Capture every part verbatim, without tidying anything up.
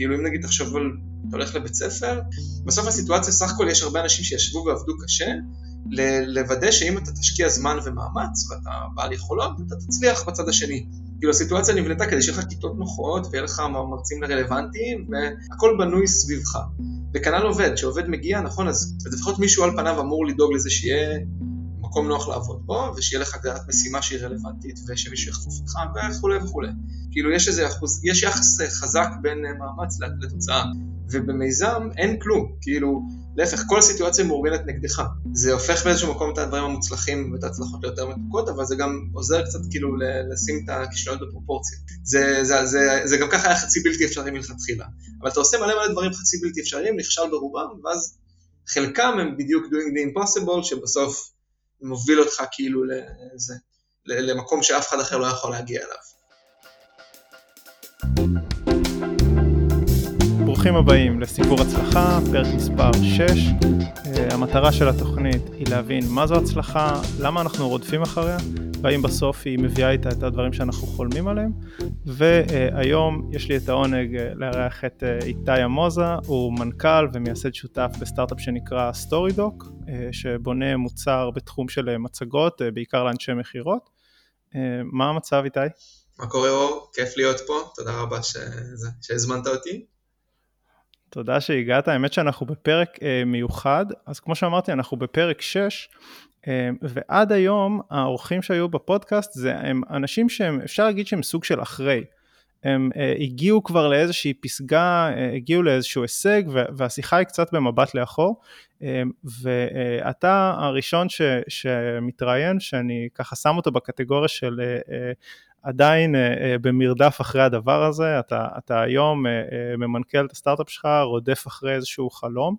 כאילו אם נגיד תחשוב על, אתה הולך לבית ספר, בסוף הסיטואציה סך הכל יש הרבה אנשים שישבו ועבדו קשה, לוודא שאם אתה תשקיע זמן ומאמץ ואתה בעל יכולות, אתה תצליח בצד השני. כאילו הסיטואציה נבנתה כדי שיהיה לך כיתות נוחות ויהיה לך מרצים רלוונטיים והכל בנוי סביבך. וכנ"ל עובד, שעובד מגיע, נכון, אז לפחות מישהו על פניו אמור לדאוג לזה שיהיה מקום נוח לעבוד בו, ושיהיה לך הגדרת משימה שהיא רלוונטית, ושמישהו יחפוף אותך, וכו' וכו'. כאילו יש איזה אחוז, יש יחס חזק בין מאמץ לתוצאה, ובמיזם אין כלום, כאילו, להפך, כל הסיטואציה מאורגנת נגדך. זה הופך באיזשהו מקום את הדברים המוצלחים, ואת ההצלחות ליותר מתוקות, אבל זה גם עוזר קצת כאילו לשים את הכישלונות בפרופורציה. זה, זה, זה, זה גם ככה היה חצי בלתי אפשרי מלכתחילה. אבל אתה עושה מלא מלא דברים חצי בלתי אפשריים, נכשל ברובם, ואז חלקם הם בדיוק doing the impossible, שבסוף מוביל אותך כאילו לזה, למקום שאף אחד אחר לא יכול להגיע אליו. ברוכים הבאים לסיפור הצלחה, פרק מספר שש. המטרה של התוכנית היא להבין מה זו הצלחה, למה אנחנו רודפים אחריה, והאם בסוף היא מביאה איתה את הדברים שאנחנו חולמים עליהם. והיום יש לי את העונג לארח את איתי אמוזה, הוא מנכ"ל ומייסד שותף בסטארט-אפ שנקרא StoryDoc, שבונה מוצר בתחום של מצגות, בעיקר לאנשי מכירות. מה המצב איתי? מה קורה אור? כיף להיות פה, תודה רבה שהזמנת אותי. תודה שהגעת, האמת שאנחנו בפרק מיוחד, אז כמו שאמרתי אנחנו בפרק שש, ועד היום האורחים שהיו בפודקאסט זה הם אנשים שהם אפשר להגיד שהם סוג של אחרי, הם הגיעו כבר לאיזושהי פסגה, הגיעו לאיזשהו הישג, והשיחה היא קצת במבט לאחור, ואתה הראשון ש, שמתראיין, שאני ככה שם אותו בקטגוריה של עדיין במרדף אחרי הדבר הזה, אתה, אתה היום ממנכ"ל את הסטארט-אפ שלך, רודף אחרי איזשהו חלום,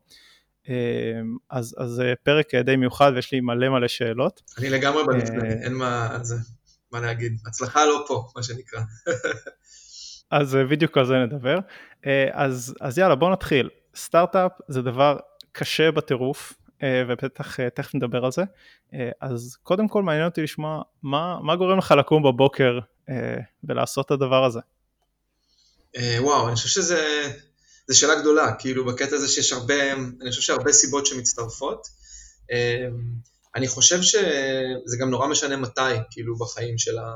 אז, אז פרק די מיוחד, ויש לי מלא מלא שאלות. אני לגמרי בנפני, אין מה זה, מה להגיד, הצלחה לא פה, מה שנקרא. אז בדיוק על זה נדבר, אז, אז יאללה בוא נתחיל, סטארט-אפ זה דבר קשה בטירוף, ובטח תכף נדבר על זה, אז קודם כל מעניין אותי לשמוע, מה, מה גורם לך לקום בבוקר ולעשות את הדבר הזה? וואו, אני חושב שזה, זה שאלה גדולה, כאילו בקטע הזה שיש הרבה, אני חושב שהרבה סיבות שמצטרפות, אני חושב שזה גם נורא משנה מתי, כאילו בחיים של, ה,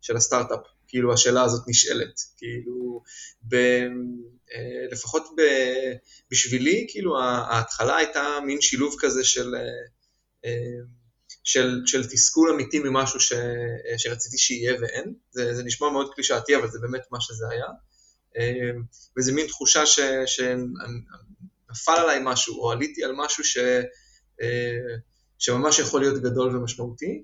של הסטארט-אפ, כאילו השאלה הזאת נשאלת, כאילו ב... לפחות בשבילי, כאילו, ההתחלה הייתה מין שילוב כזה של, של, של תסכול אמיתי ממשהו ש, שרציתי שיהיה ואין. זה, זה נשמע מאוד קלישאתי, אבל זה באמת מה שזה היה. וזה מין תחושה ש, שנפל עליי משהו, או עליתי על משהו ש, שממש יכול להיות גדול ומשמעותי,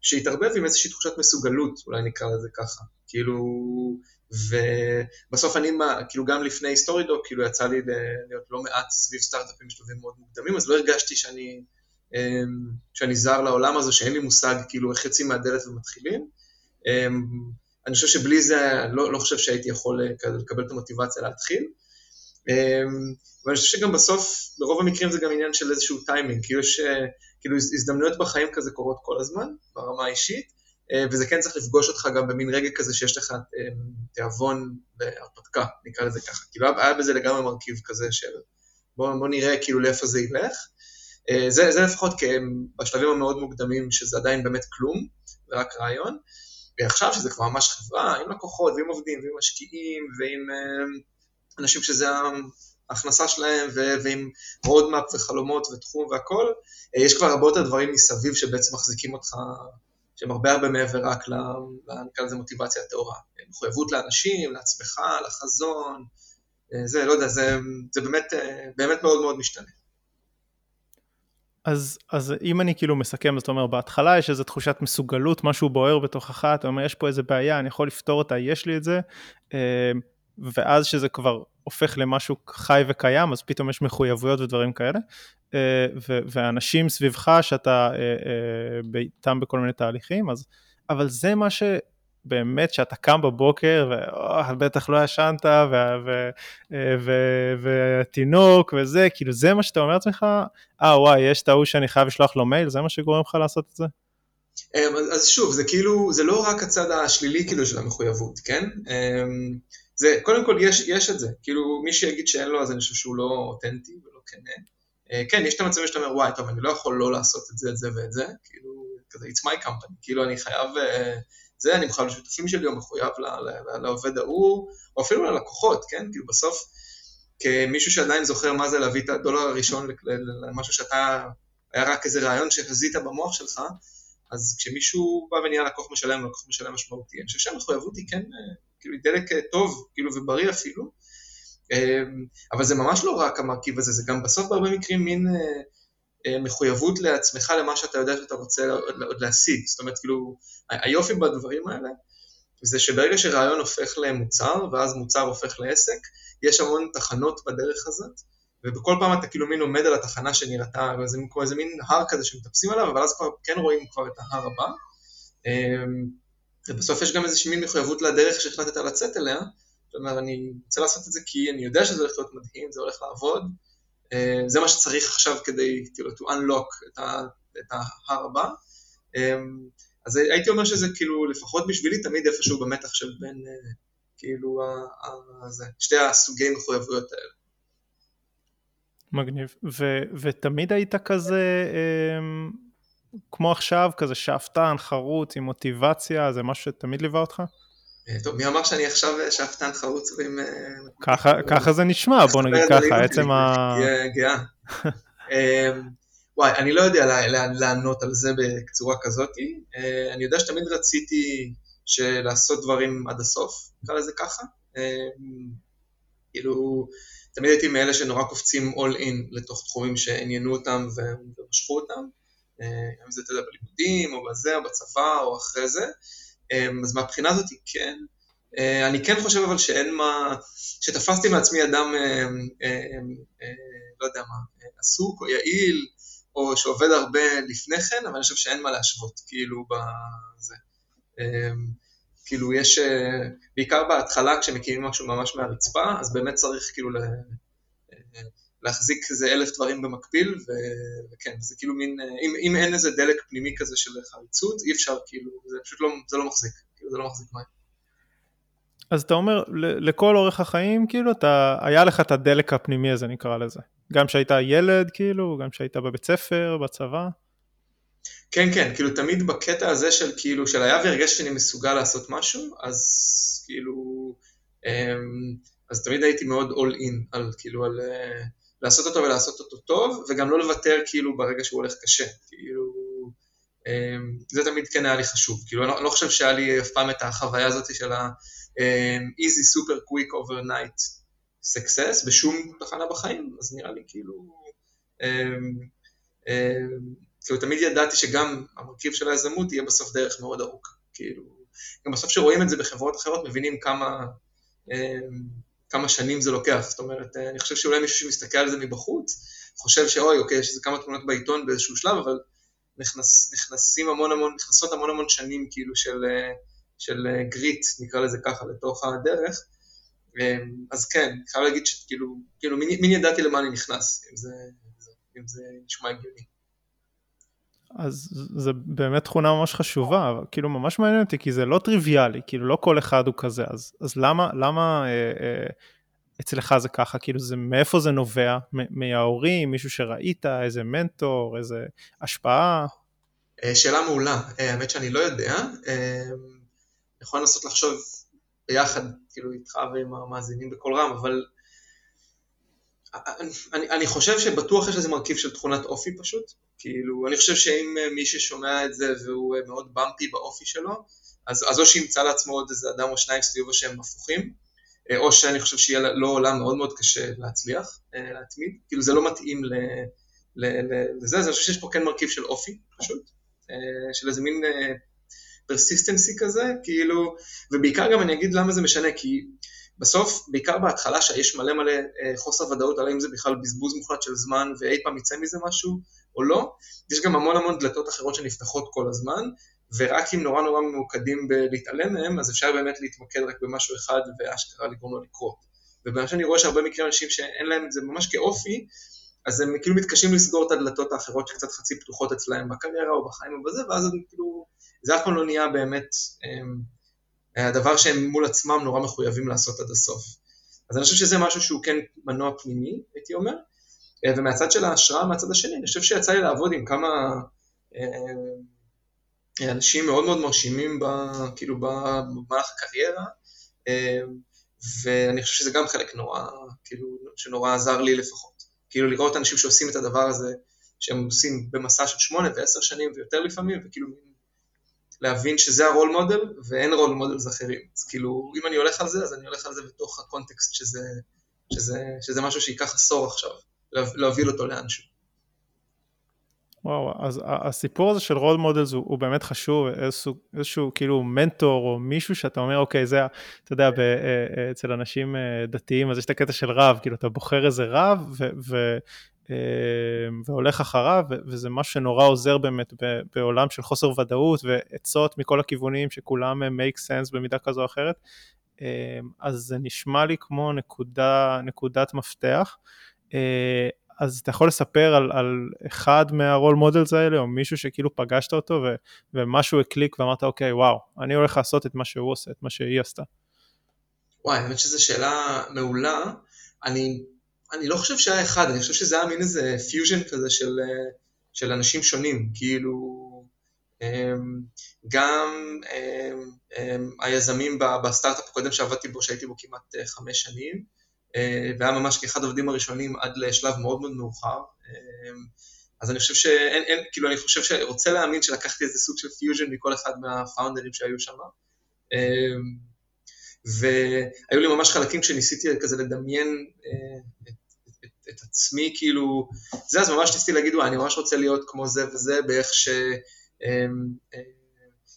שהתערבב עם איזושהי תחושת מסוגלות, אולי נקרא לזה ככה. כאילו, ובסוף אני, כאילו גם לפני StoryDoc, כאילו יצא לי להיות לא מעט סביב סטארט-אפים שלבים מאוד מוקדמים, אז לא הרגשתי שאני, שאני זר לעולם הזה, שאין לי מושג, כאילו, איך יוצאים מהדלת ומתחילים. אני חושב שבלי זה, לא, לא חושב שהייתי יכול לקבל את המוטיבציה להתחיל. ואני חושב שגם בסוף, ברוב המקרים זה גם עניין של איזשהו טיימינג, כאילו ש, כאילו, הזדמנויות בחיים כזה קורות כל הזמן, ברמה האישית. וזה כן צריך לפגוש אותך גם במין רגע כזה שיש לך תיאבון והרפתקה, נקרא לזה ככה. כאילו היה בזה לגמרי מרכיב כזה של בוא נראה כאילו לאיפה זה ילך. זה, זה לפחות בשלבים המאוד מוקדמים שזה עדיין באמת כלום, ורק רעיון. ועכשיו שזה כבר ממש חברה, עם לקוחות ועם עובדים ועם משקיעים ועם אנשים שזה ההכנסה שלהם ועם רודמאפ וחלומות ותחום והכל, יש כבר הרבה יותר דברים מסביב שבעצם מחזיקים אותך שהם הרבה הרבה מעבר רק לנקל זה מוטיבציה התאורה, מחויבות לאנשים, לעצמך, לחזון, זה, לא יודע, זה, זה באמת, באמת מאוד מאוד משתנה. אז, אז אם אני כאילו מסכם, זאת אומרת, בהתחלה יש איזו תחושת מסוגלות, משהו בוער בתוכך, אתה אומר, יש פה איזו בעיה, אני יכול לפתור אותה, יש לי את זה, ואז שזה כבר הופך למשהו חי וקיים, אז פתאום יש מחויבויות ודברים כאלה, ואנשים סביבך שאתה איתם בכל מיני תהליכים, אז, אבל זה מה שבאמת שאתה קם בבוקר, ובטח לא ישנת, ותינוק וזה, כאילו זה מה שאתה אומר לעצמך, אה וואי, יש טעו שאני חייב לשלוח לו מייל, זה מה שגורם לך לעשות את זה? אז שוב, זה כאילו, זה לא רק הצד השלילי כאילו של המחויבות, כן? זה, קודם כל יש, יש את זה, כאילו מי שיגיד שאין לו, אז אני חושב שהוא לא אותנטי ולא כנה. כן, יש את המצבים שאתה אומר, וואי, טוב, אני לא יכול לא לעשות את זה, את זה ואת זה, כאילו, כזה, it's my company, כאילו אני חייב, זה, אני מחויב לשותפים שלי, או מחויב לעובד ההוא, או אפילו ללקוחות, כן, כאילו בסוף, כמישהו שעדיין זוכר מה זה להביא את הדולר הראשון למשהו שאתה, היה רק איזה רעיון שחזית במוח שלך, אז כשמישהו בא ונהיה לקוח משלם, לקוח משלם משמעותי, אני חושב שהמחויבות היא כן, כאילו, דלק טוב, כאילו, ובריא אפילו, אבל זה ממש לא רק המרכיב הזה, זה גם בסוף בהרבה מקרים מין מחויבות לעצמך למה שאתה יודע שאתה רוצה עוד להשיג, זאת אומרת, כאילו, היופי בדברים האלה, זה שברגע שרעיון הופך למוצר, ואז מוצר הופך לעסק, יש המון תחנות בדרך הזאת, ובכל פעם אתה כאילו מין עומד על התחנה שנראתה, וזה כמו איזה מין הר כזה שמטפסים עליו, אבל אז כבר כן רואים כבר את ההר הבא, ובסוף יש גם איזושהי מין מחויבות לדרך שהחלטת לצאת אליה, זאת אומרת, אני רוצה לעשות את זה כי אני יודע שזה הולך להיות מדהים, זה הולך לעבוד, זה מה שצריך עכשיו כדי to unlock את ההר הבא, אז הייתי אומר שזה כאילו לפחות בשבילי תמיד איפשהו במתח של בין כאילו שתי הסוגי מחויבויות האלה. מגניב, ותמיד היית כזה, כמו עכשיו, כזה שאפתן, חרוץ, עם מוטיבציה, זה משהו שתמיד ליווה אותך? טוב, מי אמר שאני עכשיו שאפתן, חרוץ ועם... ככה זה נשמע, בוא נגיד ככה, עצם ה... גאה. וואי, אני לא יודע לענות על זה בקצורה כזאת, אני יודע שתמיד רציתי לעשות דברים עד הסוף, נקרא לזה ככה, כאילו... תמיד הייתי מאלה שנורא קופצים all in לתוך תחומים שעניינו אותם ומשכו אותם, אם זה, אתה יודע, בלימודים, או בזה, או בצבא, או אחרי זה, אז מהבחינה הזאת, כן. אני כן חושב אבל שאין מה, שתפסתי מעצמי אדם, לא יודע מה, עסוק או יעיל, או שעובד הרבה לפני כן, אבל אני חושב שאין מה להשוות, כאילו, בזה. כאילו יש, בעיקר בהתחלה כשמקימים משהו ממש מהרצפה, אז באמת צריך כאילו להחזיק איזה אלף דברים במקביל, וכן, זה כאילו מין, אם אין איזה דלק פנימי כזה של חריצות, אי אפשר כאילו, זה פשוט לא מחזיק, כאילו זה לא מחזיק מים. אז אתה אומר, לכל אורך החיים, כאילו, היה לך את הדלק הפנימי הזה, נקרא לזה. גם שהיית ילד, כאילו, גם שהיית בבית ספר, בצבא. כן, כן, כאילו תמיד בקטע הזה של כאילו, של היה והרגש שאני מסוגל לעשות משהו, אז כאילו, אז תמיד הייתי מאוד all in, על כאילו, על לעשות אותו ולעשות אותו טוב, וגם לא לוותר כאילו ברגע שהוא הולך קשה, כאילו, זה תמיד כן היה לי חשוב, כאילו, אני לא חושב שהיה לי אף פעם את החוויה הזאת של ה-easy, super quick, overnight success, בשום תחנה בחיים, אז נראה לי כאילו, כאילו, תמיד ידעתי שגם המרכיב של היזמות יהיה בסוף דרך מאוד ארוך, כאילו, גם בסוף שרואים את זה בחברות אחרות, מבינים כמה, אה, כמה שנים זה לוקח, זאת אומרת, אני חושב שאולי מישהו שמסתכל על זה מבחוץ, חושב שאוי, אוקיי, יש איזה כמה תמונות בעיתון באיזשהו שלב, אבל נכנס, נכנסים המון המון, נכנסות המון המון שנים, כאילו, של, של גריט, נקרא לזה ככה, לתוך הדרך, אה, אז כן, חייב להגיד שכאילו, כאילו, מי, מי ידעתי למה אני נכנס, אם זה, אם זה נשמע הגיוני. אז זה באמת תכונה ממש חשובה, אבל כאילו ממש מעניין אותי, כי זה לא טריוויאלי, כאילו לא כל אחד הוא כזה, אז, אז למה, למה אה, אה, אצלך זה ככה, כאילו זה, מאיפה זה נובע, מ- מההורים, מישהו שראית, איזה מנטור, איזה השפעה? שאלה מעולה, האמת שאני לא יודע, אני יכול לנסות לחשוב ביחד, כאילו איתך ועם המאזינים בכל רם, אבל אני, אני חושב שבטוח יש איזה מרכיב של תכונת אופי פשוט, כאילו, אני חושב שאם מי ששומע את זה והוא מאוד במפי באופי שלו, אז, אז או שימצא לעצמו עוד איזה אדם או שניים סביבו שהם הפוכים, או שאני חושב שיהיה לו עולם מאוד מאוד קשה להצליח, להתמיד, כאילו זה לא מתאים ל, ל, ל, לזה, אז אני חושב שיש פה כן מרכיב של אופי פשוט, של איזה מין פרסיסטנסי כזה, כאילו, ובעיקר גם אני אגיד למה זה משנה, כי בסוף, בעיקר בהתחלה שיש מלא מלא חוסר ודאות, על אם זה בכלל בזבוז מוחלט של זמן, ואי פעם יצא מזה משהו, או לא, יש גם המון המון דלתות אחרות שנפתחות כל הזמן, ורק אם נורא נורא ממוקדים להתעלם מהם, אז אפשר באמת להתמקד רק במשהו אחד, ואשכרה לגרום לו לקרות. ובאמת שאני רואה שהרבה מקרים אנשים שאין להם את זה ממש כאופי, אז הם כאילו מתקשים לסגור את הדלתות האחרות שקצת חצי פתוחות אצלהם בקריירה או בחיים או בזה, ואז כאילו, זה אף פעם לא נהיה באמת הדבר שהם מול עצמם נורא מחויבים לעשות עד הסוף. אז אני חושב שזה משהו שהוא כן מנוע פנימי, הייתי אומר, ומהצד של ההשראה, מהצד השני, אני חושב שיצא לי לעבוד עם כמה אנשים מאוד מאוד מרשימים, כאילו במהלך הקריירה, ואני חושב שזה גם חלק נורא, כאילו, שנורא עזר לי לפחות. כאילו לראות אנשים שעושים את הדבר הזה, שהם עושים במסע של שמונה ועשר שנים ויותר לפעמים, וכאילו להבין שזה הרול מודל, ואין רול מודל אחרים. אז כאילו, אם אני הולך על זה, אז אני הולך על זה בתוך הקונטקסט שזה, שזה, שזה משהו שיקח עשור עכשיו, להוביל אותו לאנשהו. וואו, אז הסיפור הזה של רול מודלס הוא, הוא באמת חשוב, איזשהו, איזשהו כאילו מנטור או מישהו שאתה אומר, אוקיי, זה, אתה יודע, אצל אנשים דתיים, אז יש את הקטע של רב, כאילו אתה בוחר איזה רב ו, ו, והולך אחריו, וזה משהו שנורא עוזר באמת בעולם של חוסר ודאות ועצות מכל הכיוונים שכולם make sense במידה כזו או אחרת, אז זה נשמע לי כמו נקודה, נקודת מפתח, אז אתה יכול לספר על, על אחד מהרול מודלס האלה, או מישהו שכאילו פגשת אותו, ו, ומשהו הקליק ואמרת, אוקיי, וואו, אני הולך לעשות את מה שהוא עושה, את מה שהיא עשתה. וואי, האמת שזו שאלה מעולה, אני, אני לא חושב שהיה אחד, אני חושב שזה היה מין איזה פיוז'ן כזה של, של אנשים שונים, כאילו, גם היזמים בסטארט-אפ הקודם שעבדתי בו, שהייתי בו כמעט חמש שנים, והיה ממש כאחד העובדים הראשונים עד לשלב מאוד מאוד מאוחר, אז אני חושב שאין, אין, כאילו אני חושב שרוצה להאמין שלקחתי איזה סוג של פיוז'ן מכל אחד מהפאונדרים שהיו שם, והיו לי ממש חלקים שניסיתי כזה לדמיין את, את, את עצמי, כאילו, זה אז ממש ניסיתי להגיד, אני ממש רוצה להיות כמו זה וזה, באיך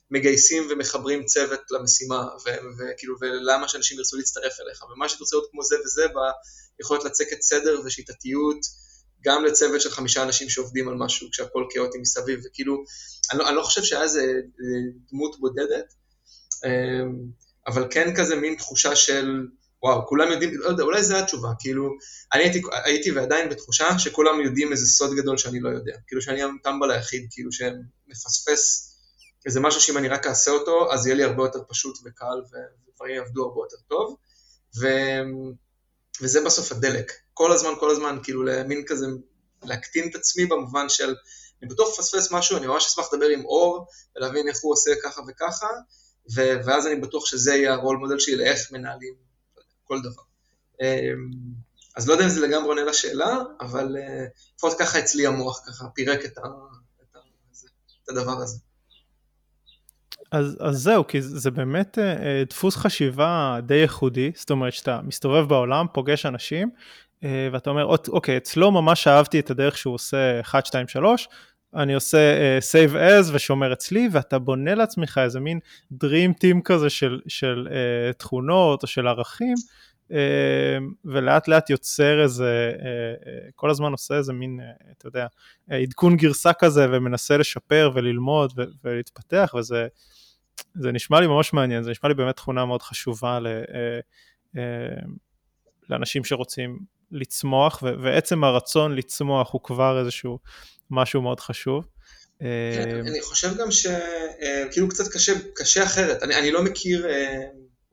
שמגייסים ומחברים צוות למשימה, וכאילו, ולמה שאנשים ירצו להצטרף אליך, ומה שתרצה להיות כמו זה וזה, ביכולת לצקת סדר ושיטתיות, גם לצוות של חמישה אנשים שעובדים על משהו, כשהכל כאוטי מסביב, וכאילו, אני לא, אני לא חושב שהיה זה דמות בודדת, אבל כן כזה מין תחושה של, וואו, כולם יודעים, לא יודע, אולי זה התשובה, כאילו, אני הייתי, הייתי ועדיין בתחושה שכולם יודעים איזה סוד גדול שאני לא יודע, כאילו שאני הטמבל היחיד, כאילו שמפספס איזה משהו שאם אני רק אעשה אותו, אז יהיה לי הרבה יותר פשוט וקל, ודברים יעבדו הרבה יותר טוב, ו, וזה בסוף הדלק, כל הזמן, כל הזמן, כאילו למין כזה, להקטין את עצמי במובן של, אני בטוח פספס משהו, אני ממש אשמח לדבר עם אור, ולהבין איך הוא עושה ככה וככה, ואז אני בטוח שזה יהיה הרול מודל שלי לאיך מנהלים כל דבר. אז לא יודע אם זה לגמרי עונה לשאלה, אבל לפחות ככה אצלי המוח, ככה פירק את הדבר הזה. אז, אז זהו, כי זה באמת דפוס חשיבה די ייחודי, זאת אומרת שאתה מסתובב בעולם, פוגש אנשים, ואתה אומר, אוקיי, אצלו ממש אהבתי את הדרך שהוא עושה אחת, שתיים, שלוש, אני עושה save as ושומר אצלי, ואתה בונה לעצמך איזה מין dream team כזה של, של uh, תכונות או של ערכים, uh, ולאט לאט יוצר איזה, uh, uh, כל הזמן עושה איזה מין, uh, אתה יודע, uh, עדכון גרסה כזה, ומנסה לשפר וללמוד ו- ולהתפתח, וזה זה נשמע לי ממש מעניין, זה נשמע לי באמת תכונה מאוד חשובה ל, uh, uh, לאנשים שרוצים לצמוח, ו- ועצם הרצון לצמוח הוא כבר איזשהו, משהו מאוד חשוב. אני חושב גם שכאילו קצת קשה, קשה אחרת, אני, אני לא מכיר,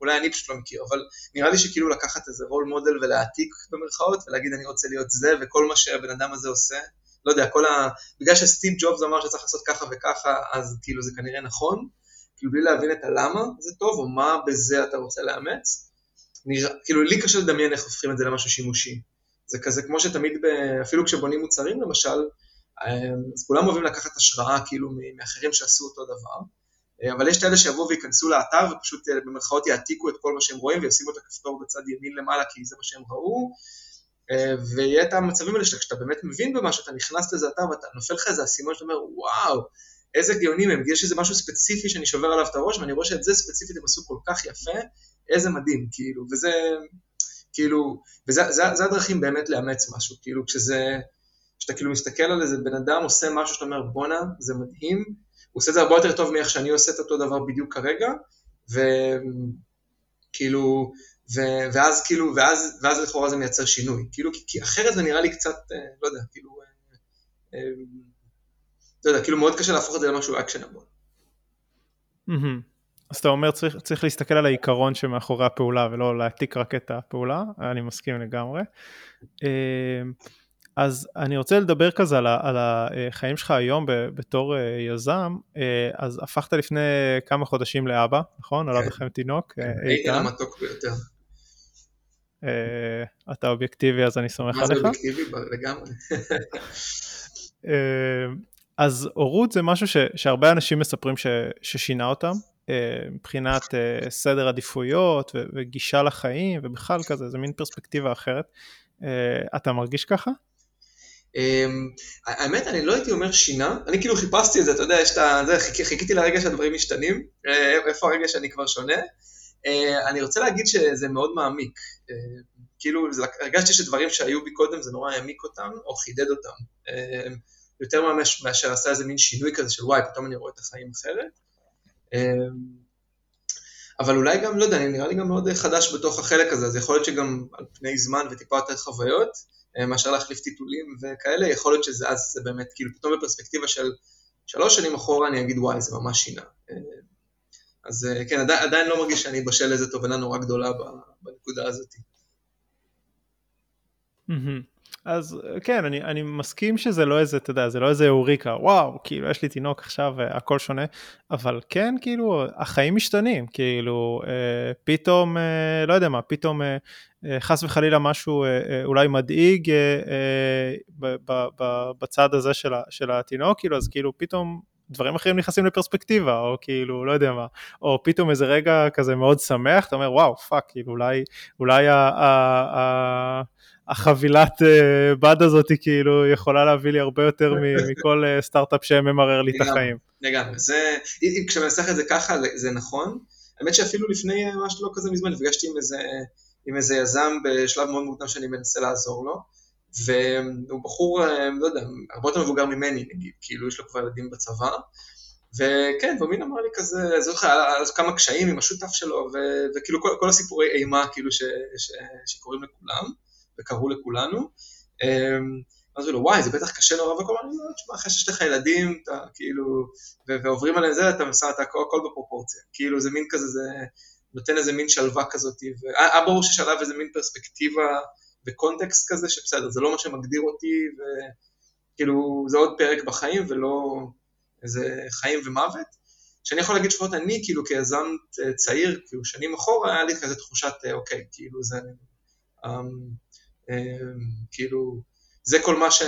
אולי אני פשוט לא מכיר, אבל נראה לי שכאילו לקחת איזה רול מודל ולהעתיק במרכאות, ולהגיד אני רוצה להיות זה, וכל מה שהבן אדם הזה עושה, לא יודע, כל ה... בגלל שסטיב ג'ובס אמר שצריך לעשות ככה וככה, אז כאילו זה כנראה נכון, כאילו בלי להבין את הלמה זה טוב, או מה בזה אתה רוצה לאמץ, נראה, כאילו לי קשה לדמיין איך הופכים את זה למשהו שימושי, זה כזה כמו שתמיד, ב... אפילו כשבונים מוצרים למשל, אז כולם אוהבים לקחת השראה כאילו מאחרים שעשו אותו דבר, אבל יש את אלה שיבואו וייכנסו לאתר ופשוט במרכאות יעתיקו את כל מה שהם רואים וישימו את הכפתור בצד ימין למעלה כי זה מה שהם ראו, ויהיה את המצבים האלה שכשאתה באמת מבין במשהו, אתה נכנס לזה אתר ואתה נופל לך איזה הסימון שאתה אומר וואו, איזה גאונים הם, יש איזה משהו ספציפי שאני שובר עליו את הראש ואני רואה שאת זה ספציפית הם עשו כל כך יפה, איזה מדהים כאילו, וזה כאילו, וזה זה, זה הדרכים באמת לאמץ משהו, כאילו כשזה שאתה כאילו מסתכל על איזה בן אדם, עושה משהו שאתה אומר, בונה, זה מדהים, הוא עושה את זה הרבה יותר טוב מאיך שאני עושה את אותו דבר בדיוק כרגע, וכאילו, ו- ואז כאילו, ואז, ואז לכאורה זה מייצר שינוי, כאילו, כי אחרת זה נראה לי קצת, לא יודע, כאילו, לא יודע, כאילו מאוד קשה להפוך את זה למשהו אקשנבול. אז אתה אומר, צריך, צריך להסתכל על העיקרון שמאחורי הפעולה, ולא להעתיק רק את הפעולה, אני מסכים לגמרי. אז אני רוצה לדבר כזה על, על החיים שלך היום בתור יזם, אז הפכת לפני כמה חודשים לאבא, נכון? עליו לכם תינוק. איתן המתוק ביותר. אתה אובייקטיבי, אז אני סומך עליך. מה זה אובייקטיבי? לגמרי. אז הורות זה משהו ש, שהרבה אנשים מספרים ש, ששינה אותם, מבחינת סדר עדיפויות וגישה לחיים ובכלל כזה, זה מין פרספקטיבה אחרת. אתה מרגיש ככה? האמת, אני לא הייתי אומר שינה, אני כאילו חיפשתי את זה, אתה יודע, חיכיתי לרגע שהדברים משתנים, איפה הרגע שאני כבר שונה, אני רוצה להגיד שזה מאוד מעמיק, כאילו הרגשתי שדברים שהיו בי קודם זה נורא העמיק אותם או חידד אותם, יותר מאשר עשה איזה מין שינוי כזה של וואי, פתאום אני רואה את החיים אחרת, אבל אולי גם, לא יודע, אני נראה לי גם מאוד חדש בתוך החלק הזה, אז יכול להיות שגם על פני זמן וטיפה יותר חוויות, מאשר להחליף טיטולים וכאלה, יכול להיות שזה אז זה באמת, כאילו פתאום בפרספקטיבה של שלוש שנים אחורה, אני אגיד וואי, זה ממש שינה. אז כן, עדיין, עדיין לא מרגיש שאני בשל איזו תובנה נורא גדולה בנקודה הזאת. אז כן, אני, אני מסכים שזה לא איזה, אתה יודע, זה לא איזה אוריקה, וואו, כאילו, יש לי תינוק עכשיו, הכל שונה, אבל כן, כאילו, החיים משתנים, כאילו, אה, פתאום, אה, לא יודע מה, פתאום, אה, אה, חס וחלילה משהו, אה, אה, אולי מדאיג, אה, אה, ב, ב, ב, בצד הזה של, של התינוק, כאילו, אז כאילו, פתאום, דברים אחרים נכנסים לפרספקטיבה, או כאילו, לא יודע מה, או פתאום איזה רגע כזה מאוד שמח, אתה אומר, וואו, פאק, כאילו, אולי, אולי ה, ה, ה, החבילת בד הזאת כאילו יכולה להביא לי הרבה יותר מכל סטארט-אפ שממרר לי את החיים. לגמרי, זה, כשמנסח את זה ככה, זה נכון. האמת שאפילו לפני משהו לא כזה מזמן, נפגשתי עם איזה יזם בשלב מאוד מוקדם שאני מנסה לעזור לו, והוא בחור, לא יודע, הרבה יותר מבוגר ממני נגיד, כאילו יש לו כבר ילדים בצבא, וכן, ומין אמר לי כזה, זה הולך על כמה קשיים עם השותף שלו, וכאילו כל הסיפורי אימה כאילו שקוראים לכולם, וקראו לכולנו, אז הוא לא, וואי, זה בטח קשה נורא, וכל מיני, תשמע, אחרי שיש לך ילדים, אתה כאילו, ועוברים עליהם זה, אתה מסע, אתה הכל בפרופורציה, כאילו, זה מין כזה, זה נותן איזה מין שלווה כזאת, והיה ברור ששלב איזה מין פרספקטיבה, וקונטקסט כזה, שבסדר, זה לא מה שמגדיר אותי, וכאילו, זה עוד פרק בחיים, ולא איזה חיים ומוות, שאני יכול להגיד שפעות אני, כאילו, כיזם צעיר, כאילו, שנים אחורה, היה לי כזה תחושת, אוקיי, כאילו, זה כאילו, זה כל מה ש,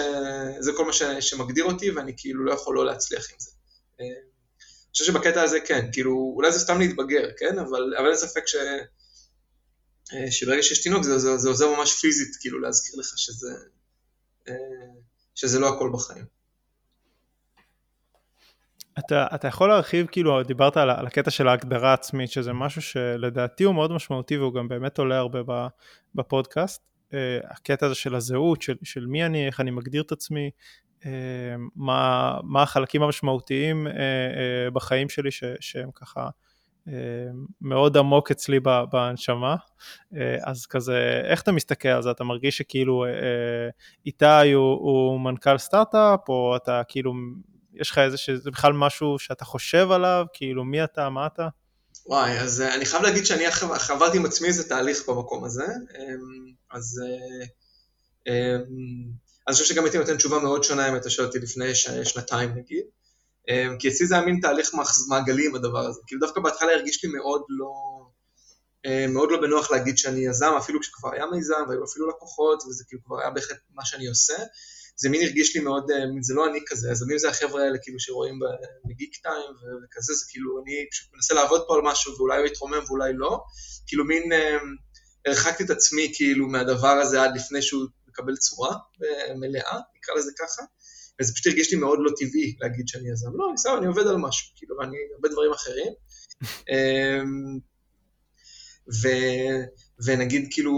זה כל מה ש, שמגדיר אותי, ואני כאילו לא יכול לא להצליח עם זה. אני חושב שבקטע הזה כן, כאילו, אולי זה סתם להתבגר, כן? אבל, אבל אין ספק ש, שברגע שיש תינוק, זה, זה, זה עוזר ממש פיזית, כאילו, להזכיר לך שזה, שזה לא הכל בחיים. אתה, אתה יכול להרחיב, כאילו, דיברת על, על הקטע של ההגדרה עצמית, שזה משהו שלדעתי הוא מאוד משמעותי, והוא גם באמת עולה הרבה בפודקאסט. הקטע הזה של הזהות, של, של מי אני, איך אני מגדיר את עצמי, מה, מה החלקים המשמעותיים בחיים שלי, ש, שהם ככה מאוד עמוק אצלי בהנשמה. אז כזה, איך אתה מסתכל על זה? אתה מרגיש שכאילו איתי הוא, הוא מנכ"ל סטארט-אפ, או אתה כאילו... יש לך איזה שזה בכלל משהו שאתה חושב עליו, כאילו מי אתה, מה אתה? וואי, אז אני חייב להגיד שאני חברתי עם עצמי איזה תהליך במקום הזה, אז אני חושב שגם הייתי נותן תשובה מאוד שונה אם אתה שואל אותי לפני שנתיים נגיד, כי אצלי זה היה מין תהליך מעגלי עם הדבר הזה, כאילו דווקא בהתחלה הרגיש לי מאוד לא, מאוד לא בנוח להגיד שאני יזם, אפילו כשכבר היה מיזם, והיו אפילו לקוחות, וזה כאילו כבר היה בהחלט מה שאני עושה, זה מין הרגיש לי מאוד, זה לא אני כזה, אז אם זה החבר'ה האלה כאילו שרואים בגיק טיים וכזה, זה כאילו אני פשוט מנסה לעבוד פה על משהו ואולי הוא יתרומם ואולי לא, כאילו מין הרחקתי את עצמי כאילו מהדבר הזה עד לפני שהוא מקבל צורה מלאה, נקרא לזה ככה, וזה פשוט הרגיש לי מאוד לא טבעי להגיד שאני יזם, לא, אני סבבה, אני עובד על משהו, כאילו אני הרבה דברים אחרים, ו... ונגיד כאילו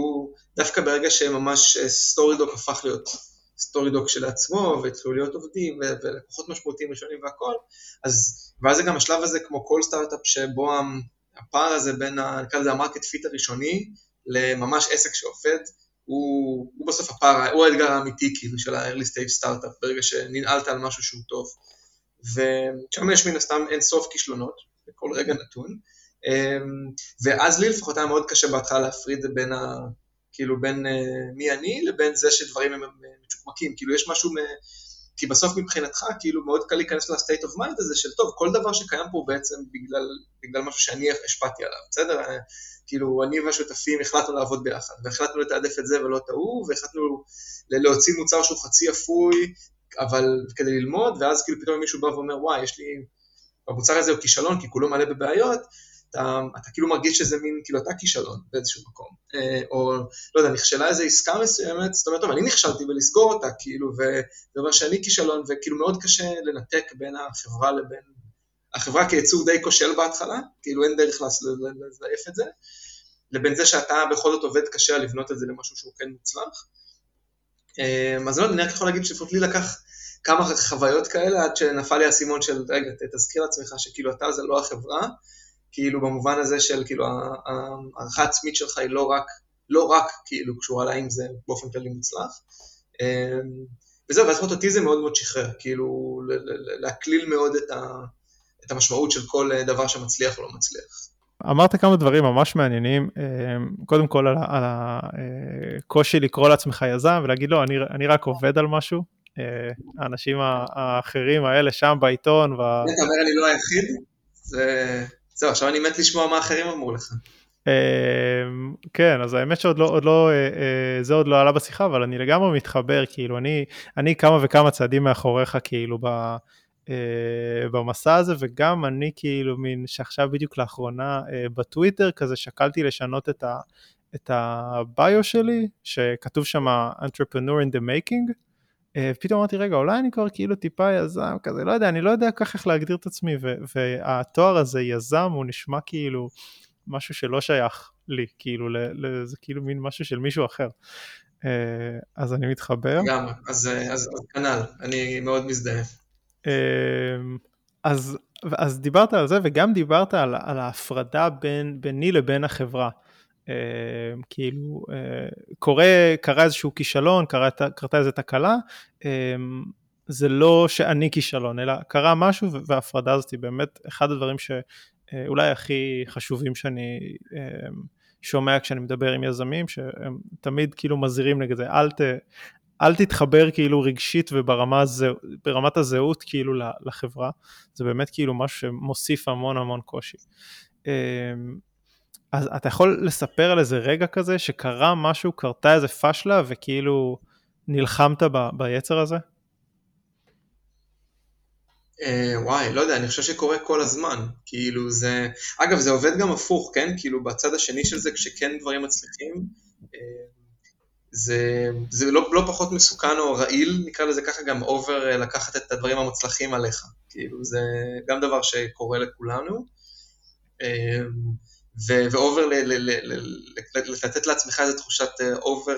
דווקא ברגע שממש StoryDoc הפך להיות... StoryDoc של עצמו, והתחילו להיות עובדים, ולקוחות משמעותיים ראשונים והכל, אז, ואז זה גם השלב הזה, כמו כל סטארט-אפ, שבו הפער הזה בין, נקרא לזה המרקט פיט הראשוני, לממש עסק שעובד, הוא, הוא בסוף הפער, הוא האתגר האמיתי, כאילו, של ה-early stage startup, ברגע שננעלת על משהו שהוא טוב, ושם יש מן הסתם אין סוף כישלונות, בכל רגע נתון, ואז לי לפחות היה מאוד קשה בהתחלה להפריד בין ה... כאילו בין מי אני לבין זה שדברים הם מצ'וקמקים, כאילו יש משהו, כי בסוף מבחינתך כאילו מאוד קל להיכנס ל-state of mind הזה של טוב, כל דבר שקיים פה בעצם בגלל, בגלל משהו שאני השפעתי עליו, בסדר? כאילו אני והשותפים החלטנו לעבוד ביחד, והחלטנו לתעדף את זה ולא את ההוא, והחלטנו להוציא מוצר שהוא חצי אפוי, אבל כדי ללמוד, ואז כאילו פתאום מישהו בא ואומר, וואי, יש לי, המוצר הזה הוא כישלון, כי כולו מלא בבעיות, אתה, אתה כאילו מרגיש שזה מין, כאילו אתה כישלון באיזשהו מקום, או לא יודע, נכשלה איזו עסקה מסוימת, זאת אומרת, טוב, אני נכשלתי ולסגור אותה, כאילו, ודבר שאני כישלון, וכאילו מאוד קשה לנתק בין החברה לבין, החברה כייצור די כושל בהתחלה, כאילו אין דרך להעיף את זה, לבין זה שאתה בכל זאת עובד קשה לבנות את זה למשהו שהוא כן מוצלח, אז לא, אני רק יכול להגיד שפות לי לקח כמה חוויות כאלה, עד שנפל לי הסימון של, רגע, תזכיר לעצמך שכאילו אתה זה לא החברה, כאילו במובן הזה של, כאילו, הערכה עצמית שלך היא לא רק, לא רק, כאילו, קשורה לה אם זה באופן כללי מוצלח, וזהו, ואז זאת אותי זה מאוד מאוד שחרר, כאילו, להקליל מאוד את ה... את המשמעות של כל דבר שמצליח או לא מצליח. אמרת כמה דברים ממש מעניינים, קודם כל על, על הקושי לקרוא לעצמך יזם, ולהגיד לו, אני, אני רק עובד על משהו, האנשים האחרים האלה שם בעיתון, ו... אתה אומר, אני לא היחיד, זה... זהו, עכשיו אני מת לשמוע מה האחרים אמרו לך. כן, אז האמת שעוד לא, עוד לא, זה עוד לא עלה בשיחה, אבל אני לגמרי מתחבר, כאילו, אני, אני כמה וכמה צעדים מאחוריך, כאילו, ב... במסע הזה, וגם אני כאילו מין שעכשיו בדיוק לאחרונה בטוויטר כזה שקלתי לשנות את ה את הביו שלי שכתוב שם entrepreneur in the making, פתאום אמרתי רגע אולי אני כבר כאילו טיפה יזם כזה, לא יודע, אני לא יודע כך איך להגדיר את עצמי, והתואר הזה יזם הוא נשמע כאילו משהו שלא שייך לי, כאילו זה כאילו מין משהו של מישהו אחר, אז אני מתחבר גם, אז אז כנ"ל, אני מאוד מזדהה. אז, אז דיברת על זה, וגם דיברת על, על ההפרדה בין, ביני לבין החברה. כאילו, קורה, קרה איזשהו כישלון, קרה, קרתה איזו תקלה, זה לא שאני כישלון, אלא קרה משהו, וההפרדה הזאת היא באמת אחד הדברים שאולי הכי חשובים שאני שומע כשאני מדבר עם יזמים, שהם תמיד כאילו מזהירים נגד זה, אל ת... אל תתחבר כאילו רגשית וברמת הזהות כאילו לחברה, זה באמת כאילו משהו שמוסיף המון המון קושי. אז אתה יכול לספר על איזה רגע כזה שקרה משהו, קרתה איזה פשלה וכאילו נלחמת ב- ביצר הזה? וואי, לא יודע, אני חושב שקורה כל הזמן, כאילו זה, אגב זה עובד גם הפוך, כן? כאילו בצד השני של זה כשכן דברים מצליחים, זה, זה לא, לא פחות מסוכן או רעיל, נקרא לזה ככה, גם אובר לקחת את הדברים המצלחים עליך, כאילו זה גם דבר שקורה לכולנו, ואובר לתת לעצמך איזו תחושת אובר,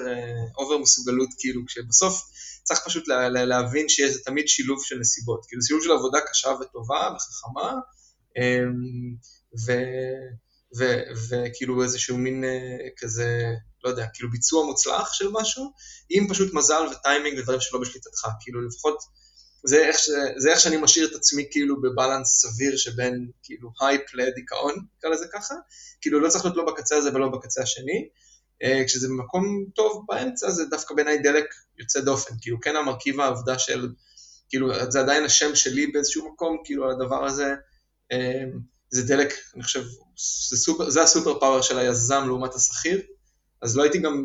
אובר מסוגלות, כאילו כשבסוף צריך פשוט לה, להבין שזה תמיד שילוב של נסיבות, כאילו שילוב של עבודה קשה וטובה וחכמה, ו... וכאילו איזשהו מין כזה, לא יודע, כאילו ביצוע מוצלח של משהו, עם פשוט מזל וטיימינג ודברים שלא בשליטתך, כאילו לפחות, זה איך, זה איך שאני משאיר את עצמי כאילו בבלנס סביר שבין כאילו הייפ לדיכאון, נקרא לזה ככה, כאילו לא צריך להיות לא בקצה הזה ולא בקצה השני, כשזה במקום טוב באמצע, זה דווקא בעיניי דלק יוצא דופן, כאילו כן המרכיב העבודה של, כאילו זה עדיין השם שלי באיזשהו מקום, כאילו הדבר הזה, זה דלק, אני חושב, זה, סופר, זה הסופר פאוור של היזם לעומת השכיר, אז לא הייתי גם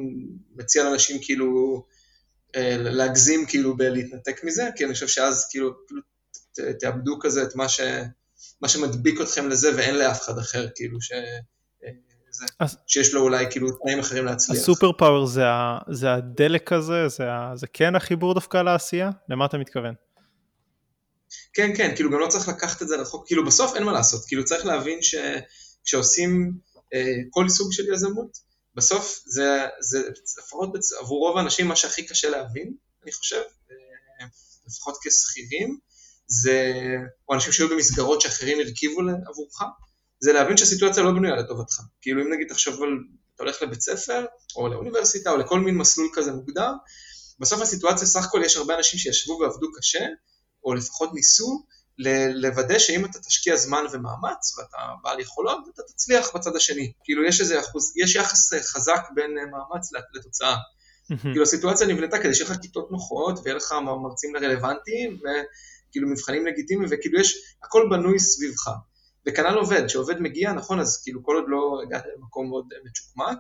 מציע לאנשים כאילו להגזים כאילו בלהתנתק מזה, כי אני חושב שאז כאילו ת, תאבדו כזה את מה, ש, מה שמדביק אתכם לזה ואין לאף אחד אחר, כאילו ש, זה, אז, שיש לו אולי כאילו תנאים אחרים להצליח. הסופר פאוור זה, זה הדלק הזה, זה, זה כן החיבור דווקא לעשייה? למה אתה מתכוון? כן, כן, כאילו גם לא צריך לקחת את זה רחוק, כאילו בסוף אין מה לעשות, כאילו צריך להבין שכשעושים אה, כל סוג של יזמות, בסוף זה, זה לפחות עבור רוב האנשים מה שהכי קשה להבין, אני חושב, אה, לפחות כסחירים, זה, או אנשים שהיו במסגרות שאחרים הרכיבו עבורך, זה להבין שהסיטואציה לא בנויה לטובתך, כאילו אם נגיד תחשוב על, אתה הולך לבית ספר, או לאוניברסיטה, או לכל מין מסלול כזה מוגדר, בסוף הסיטואציה סך הכל יש הרבה אנשים שישבו ועבדו קשה, או לפחות ניסו, לוודא שאם אתה תשקיע זמן ומאמץ, ואתה בעל יכולות, אתה תצליח בצד השני. כאילו יש איזה אחוז, יש יחס חזק בין מאמץ לתוצאה. כאילו הסיטואציה נבנתה כדי שיהיה לך כיתות נוחות, ויהיה לך מרצים רלוונטיים, וכאילו מבחנים לגיטימיים, וכאילו יש, הכל בנוי סביבך. וכנ"ל עובד, שעובד מגיע, נכון, אז כאילו כל עוד לא הגעת למקום מאוד מצ'וקמק,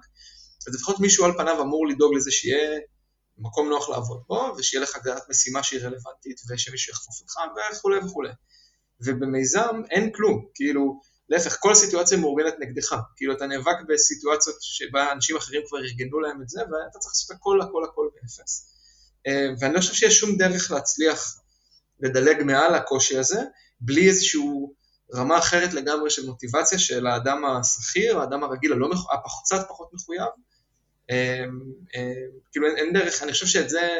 אז לפחות מישהו על פניו אמור לדאוג לזה שיהיה מקום נוח לעבוד בו, ושיהיה לך הגדרת משימה שהיא רלוונטית, ושמישהו יחפוף אותך, וכו' וכו'. ובמיזם אין כלום, כאילו, להפך, כל סיטואציה מאורגנת נגדך, כאילו אתה נאבק בסיטואציות שבה אנשים אחרים כבר ארגנו להם את זה, ואתה צריך לעשות הכל, הכל, הכל באפס. ואני לא חושב שיש שום דרך להצליח לדלג מעל הקושי הזה, בלי איזשהו רמה אחרת לגמרי של מוטיבציה של האדם השכיר, האדם הרגיל, הלא מח... הפחוצת פחות מחויב, כאילו אין דרך, אני חושב שאת זה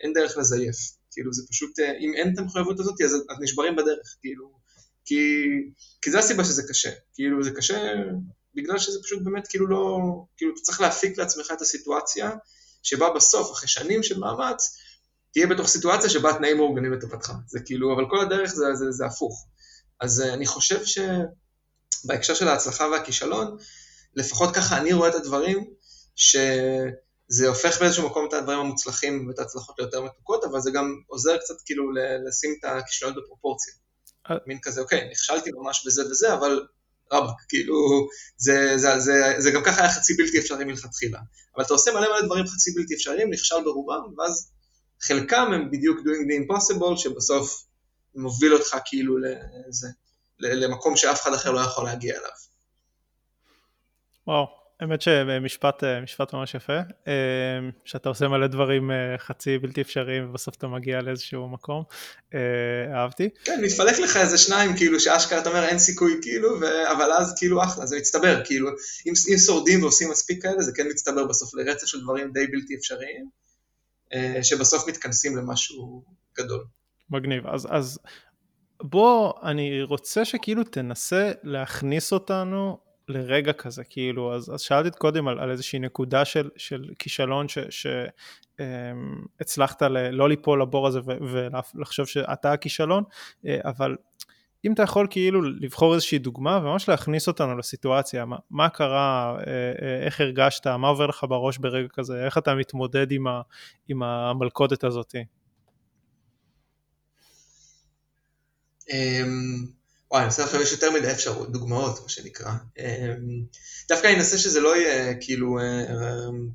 אין דרך לזייף, כאילו זה פשוט, אם אין את המחויבות הזאת, אז נשברים בדרך, כאילו, כי, כי זה הסיבה שזה קשה, כאילו זה קשה בגלל שזה פשוט באמת כאילו לא, כאילו צריך להפיק לעצמך את הסיטואציה, שבה בסוף, אחרי שנים של מאמץ, תהיה בתוך סיטואציה שבה התנאים מאורגנים לטובתך, זה כאילו, אבל כל הדרך זה, זה, זה הפוך, אז אני חושב שבהקשר של ההצלחה והכישלון, לפחות ככה אני רואה את הדברים, שזה הופך באיזשהו מקום את הדברים המוצלחים ואת ההצלחות ליותר מתוקות, אבל זה גם עוזר קצת כאילו לשים את הכישלונות בפרופורציה. מין כזה, אוקיי, נכשלתי ממש בזה וזה, אבל רבק, כאילו, זה, זה, זה, זה גם ככה היה חצי בלתי אפשרי מלכתחילה. אבל אתה עושה מלא מלא דברים חצי בלתי אפשריים, נכשל ברובם, ואז חלקם הם בדיוק doing the impossible, שבסוף מוביל אותך כאילו לזה, למקום שאף אחד אחר לא יכול להגיע אליו. וואו. האמת שמשפט משפט ממש יפה, שאתה עושה מלא דברים חצי בלתי אפשריים, ובסוף אתה מגיע לאיזשהו מקום, אהבתי. כן, מתפלק לך איזה שניים, כאילו, שאשכרה אתה אומר אין סיכוי, כאילו, אבל אז כאילו אחלה, זה מצטבר, כאילו, אם שורדים ועושים מספיק כאלה, זה כן מצטבר בסוף לרצף של דברים די בלתי אפשריים, שבסוף מתכנסים למשהו גדול. מגניב, אז... אז בוא, אני רוצה שכאילו תנסה להכניס אותנו, לרגע כזה, כאילו, אז, אז שאלתי קודם על, על איזושהי נקודה של, של כישלון ש, ש, אמ, הצלחת ל, לא ליפול לבור הזה ו, ולחשוב שאתה הכישלון, אבל אם אתה יכול כאילו לבחור איזושהי דוגמה וממש להכניס אותנו לסיטואציה, מה, מה קרה, איך הרגשת, מה עובר לך בראש ברגע כזה, איך אתה מתמודד עם, ה, עם המלכודת הזאת? אמ... וואי, אני עושה עכשיו, יש יותר מדי אפשרות, דוגמאות, מה שנקרא. דווקא אני אנסה שזה לא יהיה כאילו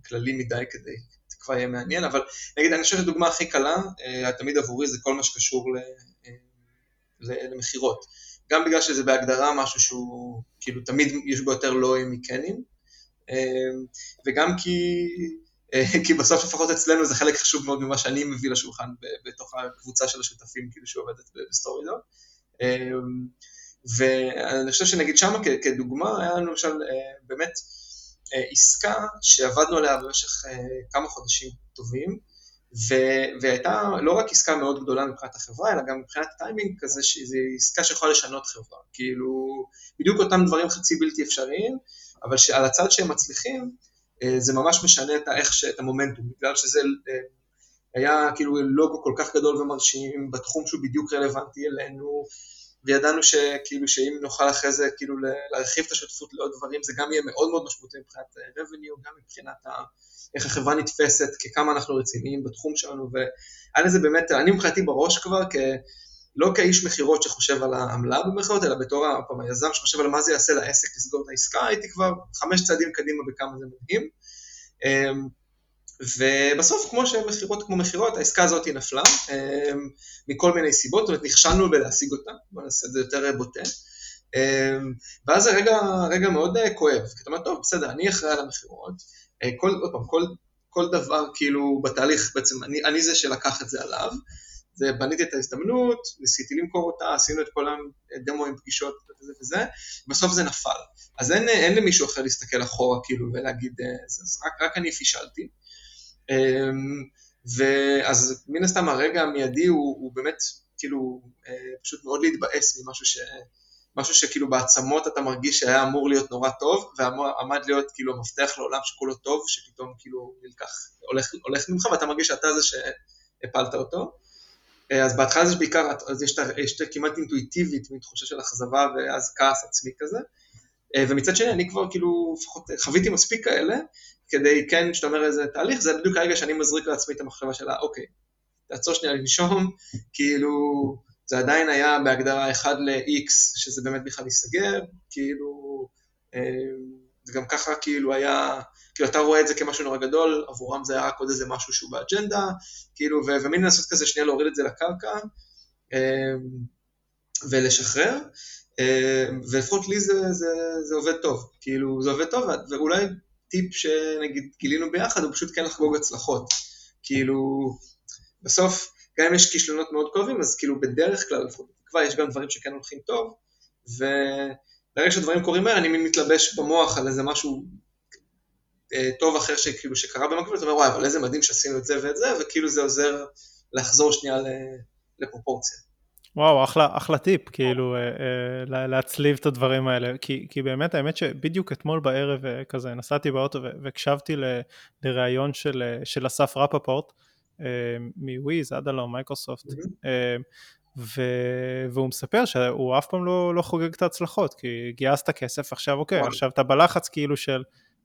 כללי מדי כדי, זה כבר יהיה מעניין, אבל נגיד, אני חושב שדוגמה הכי קלה, תמיד עבורי זה כל מה שקשור למחירות. גם בגלל שזה בהגדרה משהו שהוא, כאילו תמיד יש בו יותר לא עם מכנים, וגם כי... כי בסוף לפחות אצלנו זה חלק חשוב מאוד ממה שאני מביא לשולחן בתוך הקבוצה של השותפים, כאילו שעובדת בסטורידוק. ואני חושב שנגיד שמה כדוגמה, היה לנו למשל באמת עסקה שעבדנו עליה במשך כמה חודשים טובים, והייתה לא רק עסקה מאוד גדולה מבחינת החברה, אלא גם מבחינת טיימינג כזה שזו עסקה שיכולה לשנות חברה, כאילו בדיוק אותם דברים חצי בלתי אפשריים, אבל שעל הצד שהם מצליחים, זה ממש משנה את המומנטום, בגלל שזה... היה כאילו לוגו כל כך גדול ומרשים, בתחום שהוא בדיוק רלוונטי אלינו, וידענו שכאילו שאם נוכל אחרי זה כאילו להרחיב את השותפות לעוד דברים, זה גם יהיה מאוד מאוד משמעותי מבחינת revenue, גם מבחינת איך החברה נתפסת, ככמה אנחנו רציניים בתחום שלנו, ועל זה באמת, אני מבחינתי בראש כבר, לא כאיש מחירות שחושב על העמלה במחירות, אלא בתור היזם שחושב על מה זה יעשה לעסק לסגור את העסקה, הייתי כבר חמש צעדים קדימה בכמה זה מדהים, ובסוף, כמו שמחירות, כמו מחירות, העסקה הזאת היא נפלה, מכל מיני סיבות, זאת אומרת, נכשלנו בלהשיג אותה, בוא נעשה את זה יותר בוטה, ואז זה רגע, רגע מאוד כואב, כי אתה אומר, טוב, בסדר, אני אחראי על המחירות, כל, עוד פעם, כל, כל דבר, כאילו, בתהליך, בעצם, אני, אני זה שלקח את זה עליו, זה, בניתי את ההזדמנות, ניסיתי למכור אותה, עשינו את כל הדמו עם פגישות וזה וזה, בסוף זה נפל, אז אין, אין למישהו אחר להסתכל אחורה, כאילו, ולהגיד, זה, רק, רק אני פישלתי, ואז מן הסתם הרגע המיידי הוא, הוא באמת כאילו פשוט מאוד להתבאס ממשהו ש, משהו שכאילו בעצמות אתה מרגיש שהיה אמור להיות נורא טוב, ועמד להיות כאילו מפתח לעולם שכולו טוב, שפתאום כאילו הולך, הולך ממך, ואתה מרגיש שאתה זה שהפלת אותו, אז בהתחלה זה בעיקר, אז יש את כמעט אינטואיטיבית, מתחושה של אכזבה ואז כעס עצמי כזה, ומצד שני אני כבר כאילו, לפחות חוויתי מספיק כאלה, כדי כן, כשאתה אומר איזה תהליך, זה בדיוק הרגע שאני מזריק לעצמי את המחשבה שלה, אוקיי, תעצור שנייה לנשום, כאילו, זה עדיין היה בהגדרה אחד ל-X, שזה באמת בכלל ייסגר, כאילו, זה גם ככה כאילו היה, כאילו אתה רואה את זה כמשהו נורא גדול, עבורם זה היה רק עוד איזה משהו שהוא באג'נדה, כאילו, ומין לנסות כזה שנייה להוריד את זה לקרקע, ולשחרר, ולפחות לי זה, זה, זה עובד טוב, כאילו, זה עובד טוב, ואולי טיפ שנגיד גילינו ביחד, הוא פשוט כן לחגוג הצלחות, כאילו, בסוף, גם אם יש כישלונות מאוד קרובים, אז כאילו בדרך כלל, כבר יש גם דברים שכן הולכים טוב, ולרגע שדברים קורים מהר, אני מין מתלבש במוח על איזה משהו טוב אחר שכאילו שקרה במקביל, אתה אומר, וואי, אבל איזה מדהים שעשינו את זה ואת זה, וכאילו זה עוזר לחזור שנייה לפרופורציה. וואו, אחלה, אחלה טיפ, כאילו, להצליב את הדברים האלה, כי, כי באמת, האמת שבדיוק אתמול בערב כזה, נסעתי באוטו והקשבתי לראיון של, של אסף רפפורט, מוויז, עד הלום, מייקרוסופט, והוא מספר שהוא אף פעם לא חוגג את ההצלחות, כי גייסת כסף, עכשיו אוקיי, עכשיו אתה בלחץ כאילו של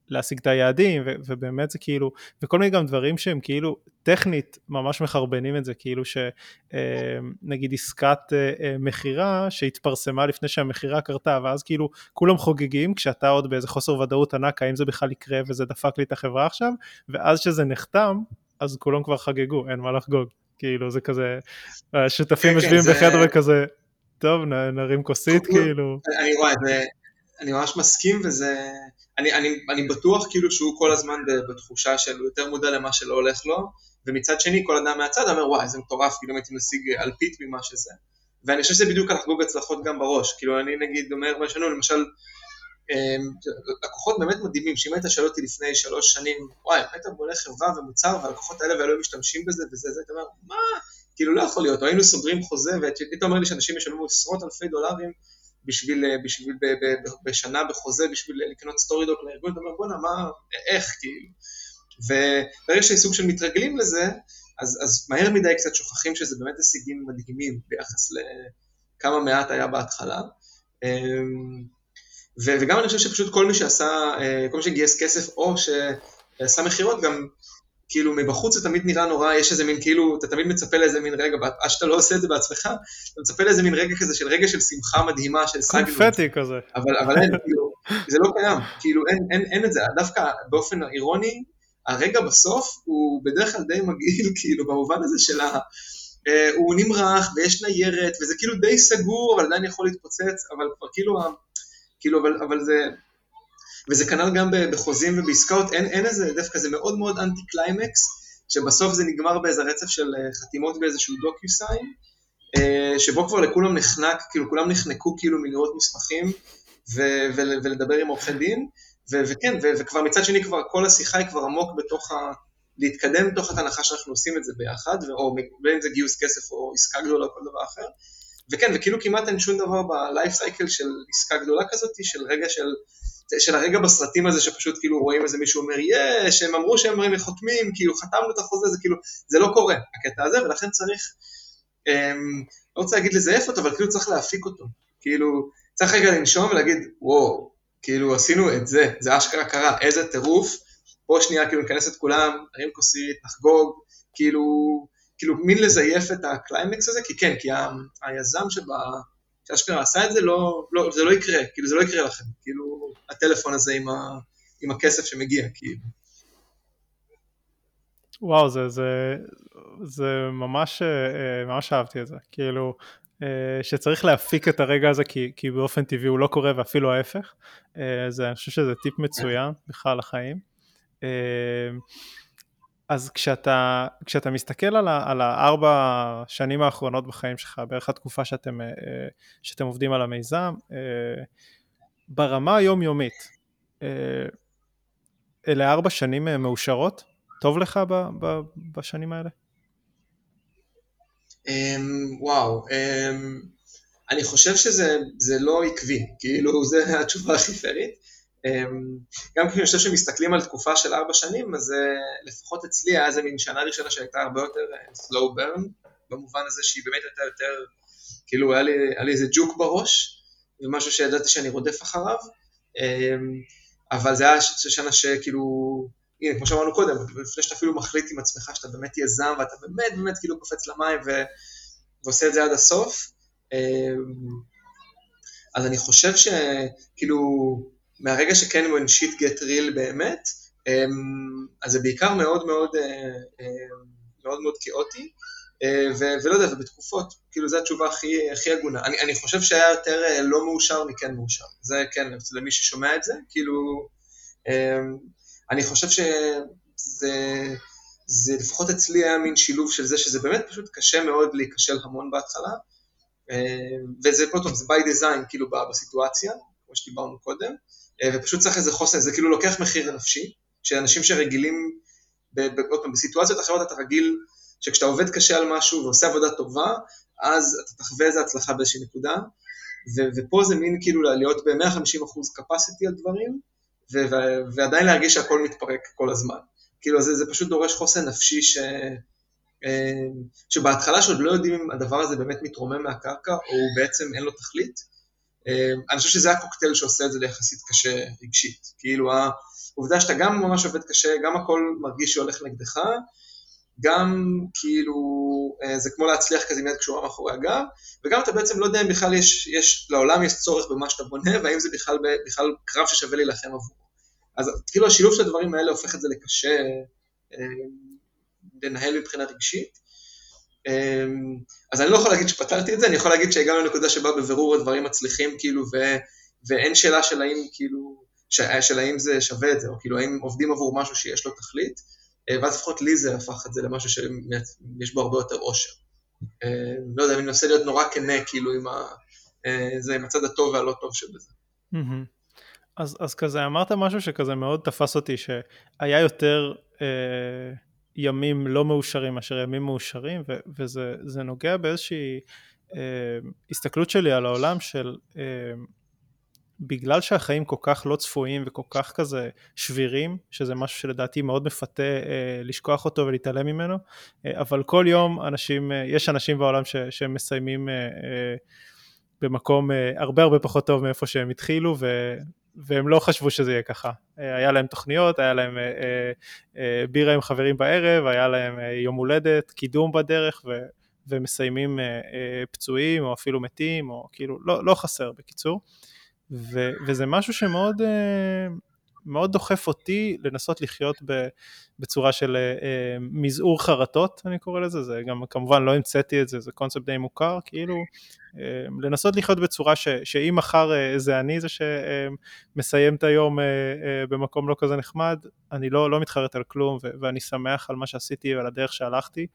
להשיג את היעדים, ובאמת זה כאילו, וכל מיני גם דברים שהם כאילו טכנית ממש מחרבנים את זה, כאילו שנגיד עסקת מחירה שהתפרסמה לפני שהמחירה קרתה, ואז כאילו כולם חוגגים, כשאתה עוד באיזה חוסר ודאות ענק, האם זה בכלל יקרה וזה דפק לי את החברה עכשיו, ואז שזה נחתם, אז כולם כבר חגגו, אין מה לחגוג, כאילו זה כזה, השותפים משווים בחדר וכזה, טוב, נרים כוסית, כאילו. אני רואה, אני ממש מסכים, וזה, אני בטוח כאילו שהוא כל הזמן בתחושה של, הוא יותר מודע למה שלא הולך לו, ומצד שני, כל אדם מהצד אומר, וואי, זה מטורף, כאילו הייתי משיג אלפית ממה שזה, ואני חושב שזה בדיוק על לחגוג הצלחות גם בראש, כאילו אני נגיד אומר, למשל, לקוחות באמת מדהימים, שאם היית שאל אותי לפני שלוש שנים, וואי, היית בונה חברה ומוצר, והלקוחות האלה והאלוהים משתמשים בזה וזה, זה, אתה אומר, מה? כאילו לא יכול להיות, היינו סוגרים חוזה, ואתה אומר לי שאנשים ישלמו עשרות אלפי דולרים, בשביל, בשביל, בשנה בחוזה, בשביל לקנות סטורי-דוק לארגון, אתה אומר, בונה, מה, איך, כאילו? וברגע שיש סוג של מתרגלים לזה, אז, אז מהר מדי קצת שוכחים שזה באמת הישגים מדהימים, ביחס לכמה מעט היה בהתחלה. וגם אני חושב שפשוט כל מי שעשה, כל מי שגייס כסף או שעשה מחירות, גם כאילו מבחוץ זה תמיד נראה נורא, יש איזה מין כאילו, אתה תמיד מצפה לאיזה מין רגע, עד שאתה לא עושה את זה בעצמך, אתה מצפה לאיזה מין רגע כזה של רגע של שמחה מדהימה, של סגנות. קונפטי כזה. אבל אין, כאילו, זה לא קיים, כאילו אין את זה, דווקא באופן אירוני, הרגע בסוף הוא בדרך כלל די מגעיל, כאילו במובן הזה של ה... הוא נמרח ויש ניירת, וזה כאילו די סגור, אבל עדיין יכול להתפוצץ, אבל כאילו כאילו, אבל, אבל זה, וזה כנראה גם בחוזים ובעסקאות, אין, אין איזה, דווקא זה מאוד מאוד אנטי-קליימקס, שבסוף זה נגמר באיזה רצף של חתימות באיזשהו דוקיוסיין, שבו כבר לכולם נחנק, כאילו, כולם נחנקו, כאילו, מלראות מסמכים, ו- ו- ולדבר עם עורכי דין, ו- וכן, ו- וכבר מצד שני, כבר, כל השיחה היא כבר עמוק בתוך ה... להתקדם בתוך התנחה שאנחנו עושים את זה ביחד, ו- או בין זה גיוס כסף, או עסקה גדולה, כל דבר אחר. וכן, וכאילו כמעט אין שום דבר בלייף סייקל של עסקה גדולה כזאת, של רגע של, של הרגע בסרטים הזה, שפשוט כאילו רואים איזה מישהו אומר, יש, שהם אמרו שהם אומרים חותמים, כאילו חתמנו את החוזה, זה כאילו, זה לא קורה, הקטע הזה, ולכן צריך, אמ, לא רוצה להגיד לזייף אותו, אבל כאילו צריך להפיק אותו, כאילו, צריך רגע לנשום ולהגיד, וואו, כאילו עשינו את זה, זה אשכרה קרה, איזה טירוף, פה שנייה כאילו נכנס את כולם, נרים כוסית, נחגוג, כאילו, כאילו מין לזייף את הקליימקס הזה, כי כן, כי היזם שבה, שהשכרה עשה את זה, לא, לא, זה לא יקרה, כאילו זה לא יקרה לכם, כאילו הטלפון הזה עם, ה, עם הכסף שמגיע, כאילו. וואו, זה, זה, זה ממש, ממש אהבתי את זה, כאילו, שצריך להפיק את הרגע הזה, כי, כי באופן טבעי הוא לא קורה, ואפילו ההפך, זה, אני חושב שזה טיפ מצוין, בכלל החיים. אז כשאתה, כשאתה מסתכל על ה, על הארבע שנים האחרונות בחיים שלך, בערך התקופה שאתם, שאתם עובדים על המיזם, ברמה היומיומית, אלה ארבע שנים מאושרות? טוב לך ב, ב, בשנים האלה? וואו, אני חושב שזה, זה לא עקבי, כאילו זה התשובה הכי פרית. גם כי אני חושב שמסתכלים על תקופה של ארבע שנים, אז לפחות אצלי היה איזה מין שנה ראשונה שהייתה הרבה יותר slow burn, במובן הזה שהיא באמת הייתה יותר, כאילו היה לי, היה לי איזה ג'וק בראש, ומשהו שידעתי שאני רודף אחריו, אבל זה היה שנה שכאילו, הנה, כמו שאמרנו קודם, לפני שאתה אפילו מחליט עם עצמך, שאתה באמת יזם, ואתה באמת באמת כאילו קופץ למים, ו... ועושה את זה עד הסוף, אז אני חושב שכאילו, מהרגע שכן, when shit get real באמת, אז זה בעיקר מאוד מאוד, מאוד מאוד כאוטי, ולא יודע, ובתקופות, כאילו זו התשובה הכי, הכי הגונה. אני, אני חושב שהיה יותר לא מאושר מכן מאושר, זה כן, למי ששומע את זה, כאילו, אני חושב שזה, זה לפחות אצלי היה מין שילוב של זה, שזה באמת פשוט קשה מאוד להיקשל המון בהתחלה, וזה פה טוב, זה by design, כאילו בסיטואציה, כמו שדיברנו קודם, ופשוט צריך איזה חוסן, זה כאילו לוקח מחיר נפשי, שאנשים שרגילים, בסיטואציות אחרות אתה רגיל, שכשאתה עובד קשה על משהו ועושה עבודה טובה, אז אתה תחווה איזה הצלחה באיזושהי נקודה, ופה זה מין כאילו להיות ב-מאה וחמישים אחוז capacity על דברים, ועדיין להרגיש שהכל מתפרק כל הזמן. כאילו זה, זה פשוט דורש חוסן נפשי ש... שבהתחלה שעוד לא יודעים אם הדבר הזה באמת מתרומם מהקרקע, או בעצם אין לו תכלית. אני חושב שזה הקוקטייל שעושה את זה ליחסית קשה רגשית. כאילו העובדה שאתה גם ממש עובד קשה, גם הכל מרגיש שהולך נגדך, גם כאילו זה כמו להצליח כזה מיד קשורה מאחורי הגב, וגם אתה בעצם לא יודע אם בכלל יש, יש, לעולם יש צורך במה שאתה בונה, והאם זה בכלל, בכלל קרב ששווה להילחם עבור. אז כאילו השילוב של הדברים האלה הופך את זה לקשה לנהל מבחינה רגשית, אז אני לא יכול להגיד שפתרתי את זה, אני יכול להגיד שהגענו לנקודה שבה בבירור הדברים מצליחים, כאילו, ו- ואין שאלה של האם, כאילו, של האם זה שווה את זה, או כאילו, האם עובדים עבור משהו שיש לו תכלית, ואז לפחות לי זה הפך את זה למשהו שיש בו הרבה יותר עושר. לא יודע, אני מנסה להיות נורא כנה, כאילו, עם, ה- זה, עם הצד הטוב והלא טוב שבזה. אז, אז כזה, אמרת משהו שכזה מאוד תפס אותי, שהיה יותר... ימים לא מאושרים אשר ימים מאושרים, ו- וזה זה נוגע באיזושהי אה, הסתכלות שלי על העולם של אה, בגלל שהחיים כל כך לא צפויים וכל כך כזה שבירים, שזה משהו שלדעתי מאוד מפתה אה, לשכוח אותו ולהתעלם ממנו, אה, אבל כל יום אנשים, אה, יש אנשים בעולם ש- שמסיימים אה, אה, במקום אה, הרבה הרבה פחות טוב מאיפה שהם התחילו, ו... והם לא חשבו שזה יהיה ככה. היה להם תוכניות, היה להם אה, אה, בירה עם חברים בערב, היה להם אה, יום הולדת, קידום בדרך, ו, ומסיימים אה, אה, פצועים, או אפילו מתים, או כאילו, לא, לא חסר בקיצור. ו, וזה משהו שמאוד אה, מאוד דוחף אותי לנסות לחיות ב, בצורה של אה, מזעור חרטות, אני קורא לזה, זה גם כמובן לא המצאתי את זה, זה קונספט די מוכר, כאילו, לנסות לחיות בצורה ש, שאם מחר זה אני זה שמסיים את היום במקום לא כזה נחמד, אני לא, לא מתחרט על כלום, ו, ואני שמח על מה שעשיתי ועל הדרך שהלכתי,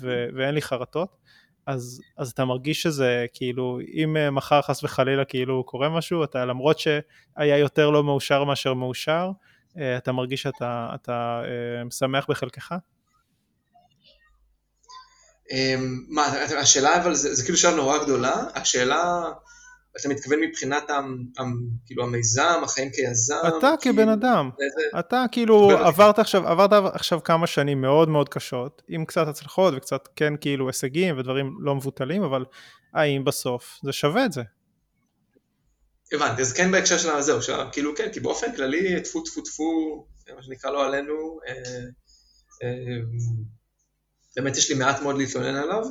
ו, ואין לי חרטות. אז, אז אתה מרגיש שזה, כאילו, אם מחר חס וחלילה, כאילו, קורה משהו, אתה, למרות שהיה יותר לא מאושר מאשר מאושר, אתה מרגיש שאתה, אתה, שמח בחלקך? מה, השאלה, אבל זה, זה כאילו שאלה נורא גדולה, השאלה, אתה מתכוון מבחינת כאילו המיזם, החיים כיזם? אתה כבן אדם, אתה כאילו עברת עכשיו, עברת עכשיו כמה שנים מאוד מאוד קשות, עם קצת הצלחות וקצת כן כאילו הישגים ודברים לא מבוטלים, אבל האם בסוף זה שווה את זה? הבנתי, אז כן בהקשר של הזה, כאילו כן, כי באופן כללי, תפו תפו תפו, מה שנקרא לו עלינו, באמת יש לי מעט מאוד להתלונן עליו,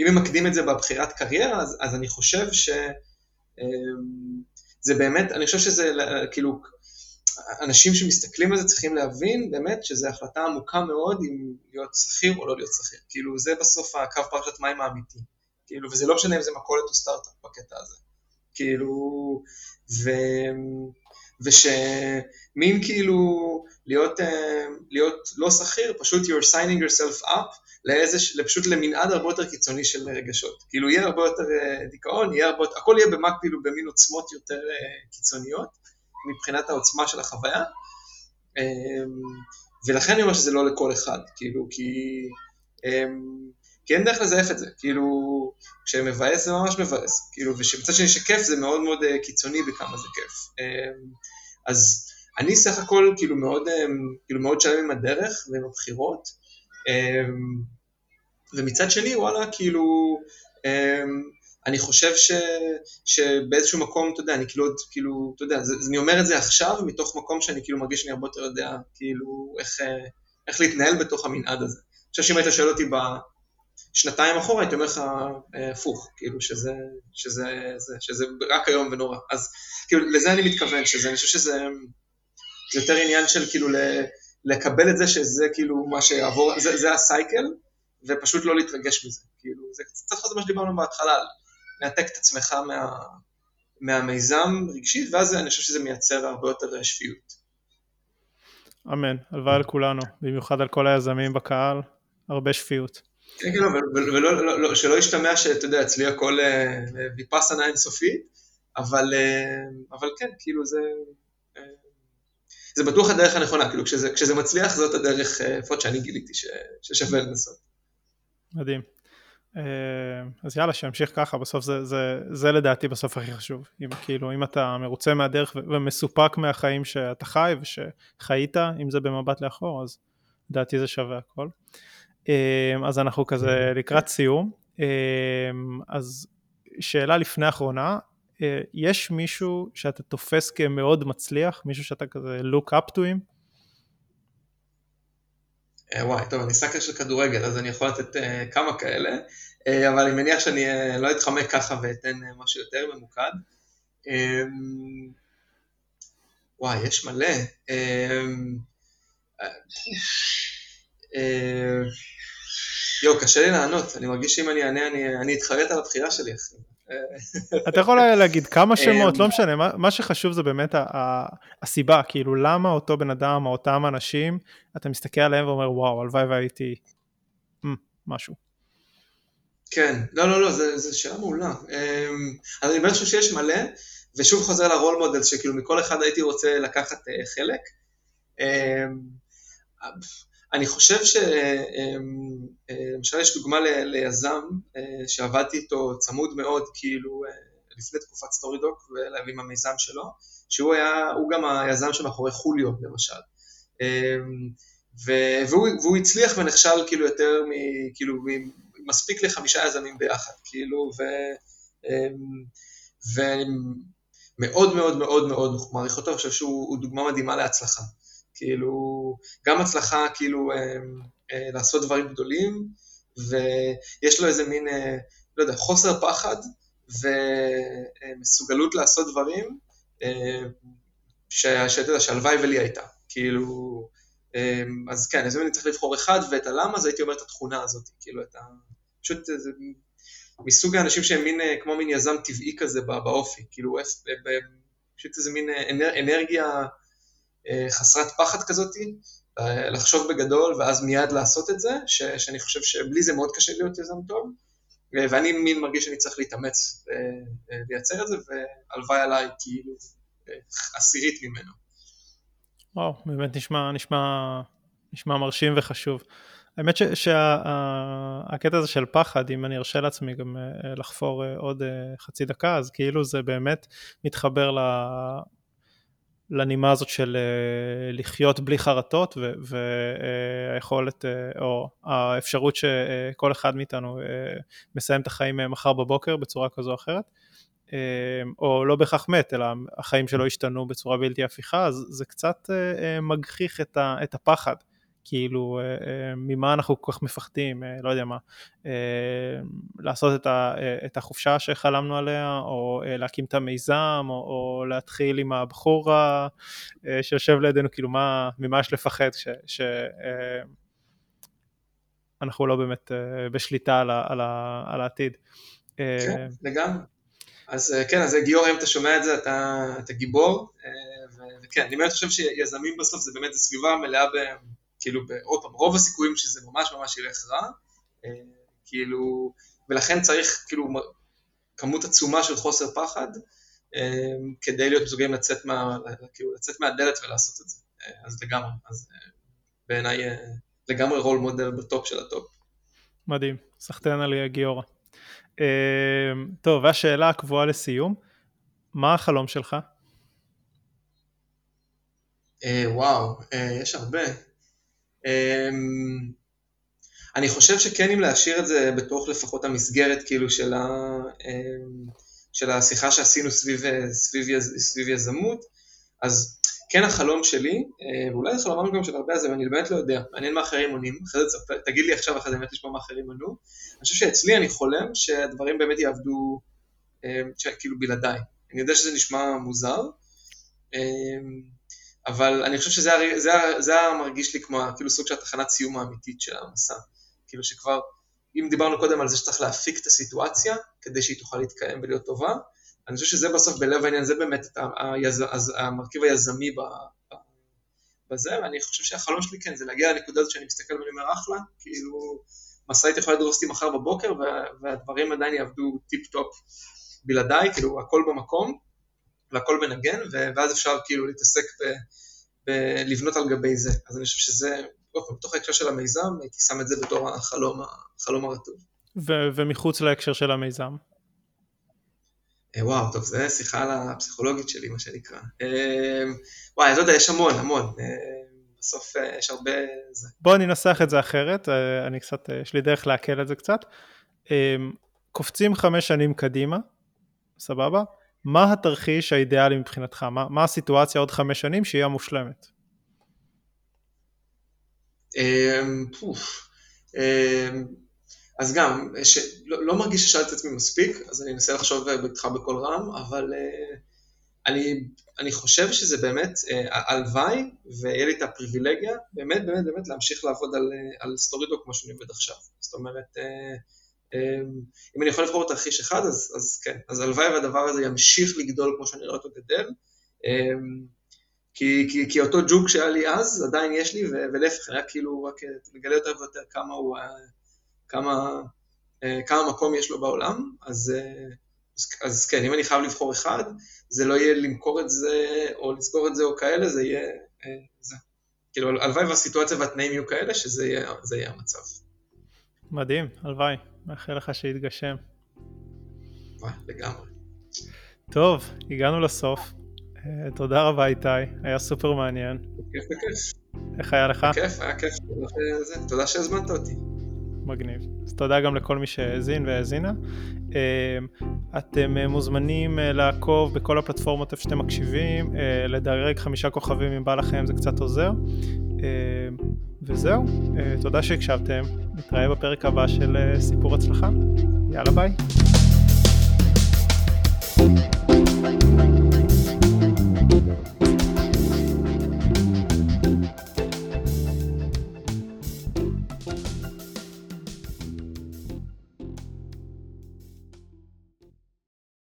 אם הם מקדים את זה בבחירת קריירה, אז, אז אני חושב שזה באמת, אני חושב שזה כאילו, אנשים שמסתכלים על זה צריכים להבין באמת שזו החלטה עמוקה מאוד אם להיות שכיר או לא להיות שכיר, כאילו זה בסוף הקו פרשת מים האמיתי, כאילו, וזה לא משנה אם זה מכולת או סטארט-אפ בקטע הזה, כאילו, ו... ושמין כאילו להיות, להיות לא שכיר, פשוט you're signing yourself up לאיזה, פשוט למנעד הרבה יותר קיצוני של רגשות. כאילו יהיה הרבה יותר דיכאון, יהיה הרבה, הכל יהיה במקביל ובמין עוצמות יותר קיצוניות, מבחינת העוצמה של החוויה, ולכן אני אומר שזה לא לכל אחד, כאילו, כי, כי אין דרך לזייף את זה, כאילו, כשמבאס זה ממש מבאס, כאילו, ושמצד שני שכיף זה מאוד מאוד קיצוני בכמה זה כיף. אז אני סך הכל, כאילו, מאוד, כאילו, מאוד שלם עם הדרך ועם הבחירות, ומצד שני, וואלה, כאילו, אני חושב שבאיזשהו מקום, אתה יודע, אני כאילו, כאילו, אתה יודע, אני אומר את זה עכשיו, מתוך מקום שאני כאילו מרגיש שאני הרבה יותר יודע, כאילו, איך להתנהל בתוך המנעד הזה. אני חושב שאם היית שואל אותי בשנתיים אחורה, הייתי אומר לך, הפוך, כאילו, שזה רק היום ונורא. אז כאילו, לזה אני מתכוון, שזה, אני חושב שזה יותר עניין של כאילו, לקבל את זה שזה כאילו מה שיעבור, זה הסייקל, ופשוט לא להתרגש מזה, כאילו, זה קצת חזר מה שדיברנו בהתחלה, להעתק את עצמך מה, מהמיזם רגשית, ואז אני חושב שזה מייצר הרבה יותר שפיות. אמן, הלוואי על כולנו, במיוחד על כל היזמים בקהל, הרבה שפיות. כן, כן, אבל שלא ישתמע שאתה יודע, אצלי הכל ויפאסנה אינסופית, אבל, אבל כן, כאילו זה, זה בטוח הדרך הנכונה, כאילו, כשזה, כשזה מצליח, זאת הדרך, לפחות שאני גיליתי ששווה לנסות. מדהים. אז יאללה, שימשיך ככה, בסוף זה, זה, זה לדעתי בסוף הכי חשוב. אם, כאילו, אם אתה מרוצה מהדרך ומסופק מהחיים שאתה חי ושחיית, אם זה במבט לאחור, אז לדעתי זה שווה הכל. אז אנחנו כזה לקראת סיום. אז שאלה לפני האחרונה, יש מישהו שאתה תופס כמאוד מצליח, מישהו שאתה כזה look up to him? וואי, טוב, אני סקר של כדורגל, אז אני יכול לתת uh, כמה כאלה, uh, אבל אני מניח שאני uh, לא אתחמק ככה ואתן uh, משהו יותר ממוקד. Um, וואי, יש מלא. Um, uh, uh, יו, קשה לי לענות, אני מרגיש שאם אני אענה, אני, אני אתחרט על הבחירה שלי. אתה יכול להגיד כמה שמות, לא משנה, מה שחשוב זה באמת הסיבה, כאילו למה אותו בן אדם או אותם אנשים, אתה מסתכל עליהם ואומר וואו, הלוואי והייתי משהו. כן, לא, לא, לא, זה שאלה מעולה. אז אני חושב שיש מלא, ושוב חוזר לרול מודל, שכאילו מכל אחד הייתי רוצה לקחת חלק. אני חושב שלמשל יש דוגמה ליזם שעבדתי איתו צמוד מאוד, כאילו לפני תקופת סטורידוק ועם המיזם שלו, שהוא היה, הוא גם היזם שמאחורי חוליו למשל, והוא, והוא הצליח ונכשל כאילו יותר, מ, כאילו מספיק לחמישה יזמים ביחד, כאילו, ו, ומאוד מאוד מאוד מאוד מעריך אותו, אני חושב שהוא דוגמה מדהימה להצלחה. כאילו, גם הצלחה, כאילו, אה, אה, לעשות דברים גדולים, ויש לו איזה מין, אה, לא יודע, חוסר פחד, ומסוגלות לעשות דברים, אה, שאתה יודע, שהלוואי ולי הייתה, כאילו, אה, אז כן, אז אם אני צריך לבחור אחד, ואת הלמה, אז הייתי אומר את התכונה הזאת, כאילו, את ה... פשוט, זה מסוג האנשים שהם מין, כמו מין יזם טבעי כזה באופי, כאילו, פשוט איזה מין אנר, אנרגיה, חסרת פחד כזאת, לחשוב בגדול ואז מיד לעשות את זה, ש, שאני חושב שבלי זה מאוד קשה להיות יזם טוב, ואני מין מרגיש שאני צריך להתאמץ לייצר את זה, והלוואי עליי כאילו עשירית ממנו. וואו, באמת נשמע, נשמע, נשמע מרשים וחשוב. האמת שהקטע הזה של פחד, אם אני ארשה לעצמי גם לחפור עוד חצי דקה, אז כאילו זה באמת מתחבר ל... לנימה הזאת של לחיות בלי חרטות והיכולת או האפשרות שכל אחד מאיתנו מסיים את החיים מחר בבוקר בצורה כזו או אחרת, או לא בהכרח מת, אלא החיים שלו השתנו בצורה בלתי הפיכה, אז זה קצת מגחיך את הפחד, כאילו ממה אנחנו כל כך מפחדים, לא יודע מה, לעשות את החופשה שחלמנו עליה, או להקים את המיזם, או להתחיל עם הבחור שיושב לידינו, כאילו מה, ממה יש לפחד, שאנחנו לא באמת בשליטה על העתיד. כן, לגמרי. אז כן, אז גיאור, אם אתה שומע את זה, אתה גיבור, וכן, אני באמת חושב שיזמים בסוף, זה באמת סביבה מלאה בהם, כאילו, בעוד פעם, רוב הסיכויים שזה ממש ממש ילך רע, כאילו, ולכן צריך, כאילו, כמות עצומה של חוסר פחד, כדי להיות מסוגלים לצאת מה, כאילו, לצאת מהדלת ולעשות את זה. אז לגמרי, אז בעיניי, לגמרי רול מודל בטופ של הטופ. מדהים, סחטן עלי גיאורה. טוב, והשאלה הקבועה לסיום, מה החלום שלך? וואו, יש הרבה. אני חושב שכן, אם להשאיר את זה בתוך לפחות המסגרת, כאילו, של ה... של השיחה שעשינו סביב, סביב, סביב יזמות, אז כן החלום שלי, ואולי החלום גם של הרבה הזה, ואני באמת לא יודע, מעניין מה אחרים עונים, תגיד לי עכשיו, אחרי זה באמת לשמוע מה אחרים ענו, אני חושב שאצלי אני חולם שהדברים באמת יעבדו, כאילו בלעדיי, אני יודע שזה נשמע מוזר, אבל אני חושב שזה זה, זה מרגיש לי כמו, כאילו סוג של התחנת סיום האמיתית של המסע, כאילו שכבר, אם דיברנו קודם על זה שצריך להפיק את הסיטואציה, כדי שהיא תוכל להתקיים ולהיות טובה, אני חושב שזה בסוף בלב העניין, זה באמת המרכיב היזמי בזה, ואני חושב שהחלום שלי כן, זה להגיע לנקודה הזאת שאני מסתכל ואני אומר אחלה, כאילו, מסעית יכולה לדרוס אותי מחר בבוקר, והדברים עדיין יעבדו טיפ-טופ בלעדיי, כאילו, הכל במקום, והכל בנגן, ואז אפשר כאילו להתעסק בלבנות על גבי זה, אז אני חושב שזה... בתוך ההקשר של המיזם, הייתי שם את זה בתור החלום, החלום הרטוב. ו- ומחוץ להקשר של המיזם? וואו, טוב, זה שיחה לפסיכולוגית שלי, מה שנקרא. וואי, אני לא יודע, יש המון, המון. בסוף יש הרבה... בואו ננסח את זה אחרת, אני קצת, יש לי דרך להקל את זה קצת. קופצים חמש שנים קדימה, סבבה? מה התרחיש האידיאלי מבחינתך? מה, מה הסיטואציה עוד חמש שנים שהיא המושלמת? פוף, אז גם, לא מרגיש ששאלת את עצמי מספיק, אז אני אנסה לחשוב איתך בכל רם, אבל אני חושב שזה באמת, הלוואי, ויהיה לי את הפריבילגיה, באמת באמת באמת להמשיך לעבוד על סטורידוק כמו שאני עובד עכשיו, זאת אומרת, אם אני יכול לבחור את תרחיש אחד, אז כן, אז הלוואי והדבר הזה ימשיך לגדול כמו שאני רואה אותו גדל, כי, כי, כי אותו ג'וק שהיה לי אז, עדיין יש לי, ולהפך, היה כאילו רק לגלה יותר ויותר כמה, הוא, כמה, כמה מקום יש לו בעולם, אז, אז כן, אם אני חייב לבחור אחד, זה לא יהיה למכור את זה, או לזכור את זה, או כאלה, זה יהיה, זה. כאילו, הלוואי והסיטואציה והתנאים יהיו כאלה, שזה יהיה, זה יהיה המצב. מדהים, הלוואי, מאחל לך שיתגשם. וואי, לגמרי. טוב, הגענו לסוף. תודה רבה איתי, היה סופר מעניין. בכיף בכיף. איך היה לך? בכיף, היה כיף. תודה שהזמנת אותי. מגניב. אז תודה גם לכל מי שהאזין והאזינה. אתם מוזמנים לעקוב בכל הפלטפורמות איפה שאתם מקשיבים, לדרג חמישה כוכבים אם בא לכם, זה קצת עוזר. וזהו, תודה שהקשבתם. נתראה בפרק הבא של סיפור הצלחה. יאללה ביי.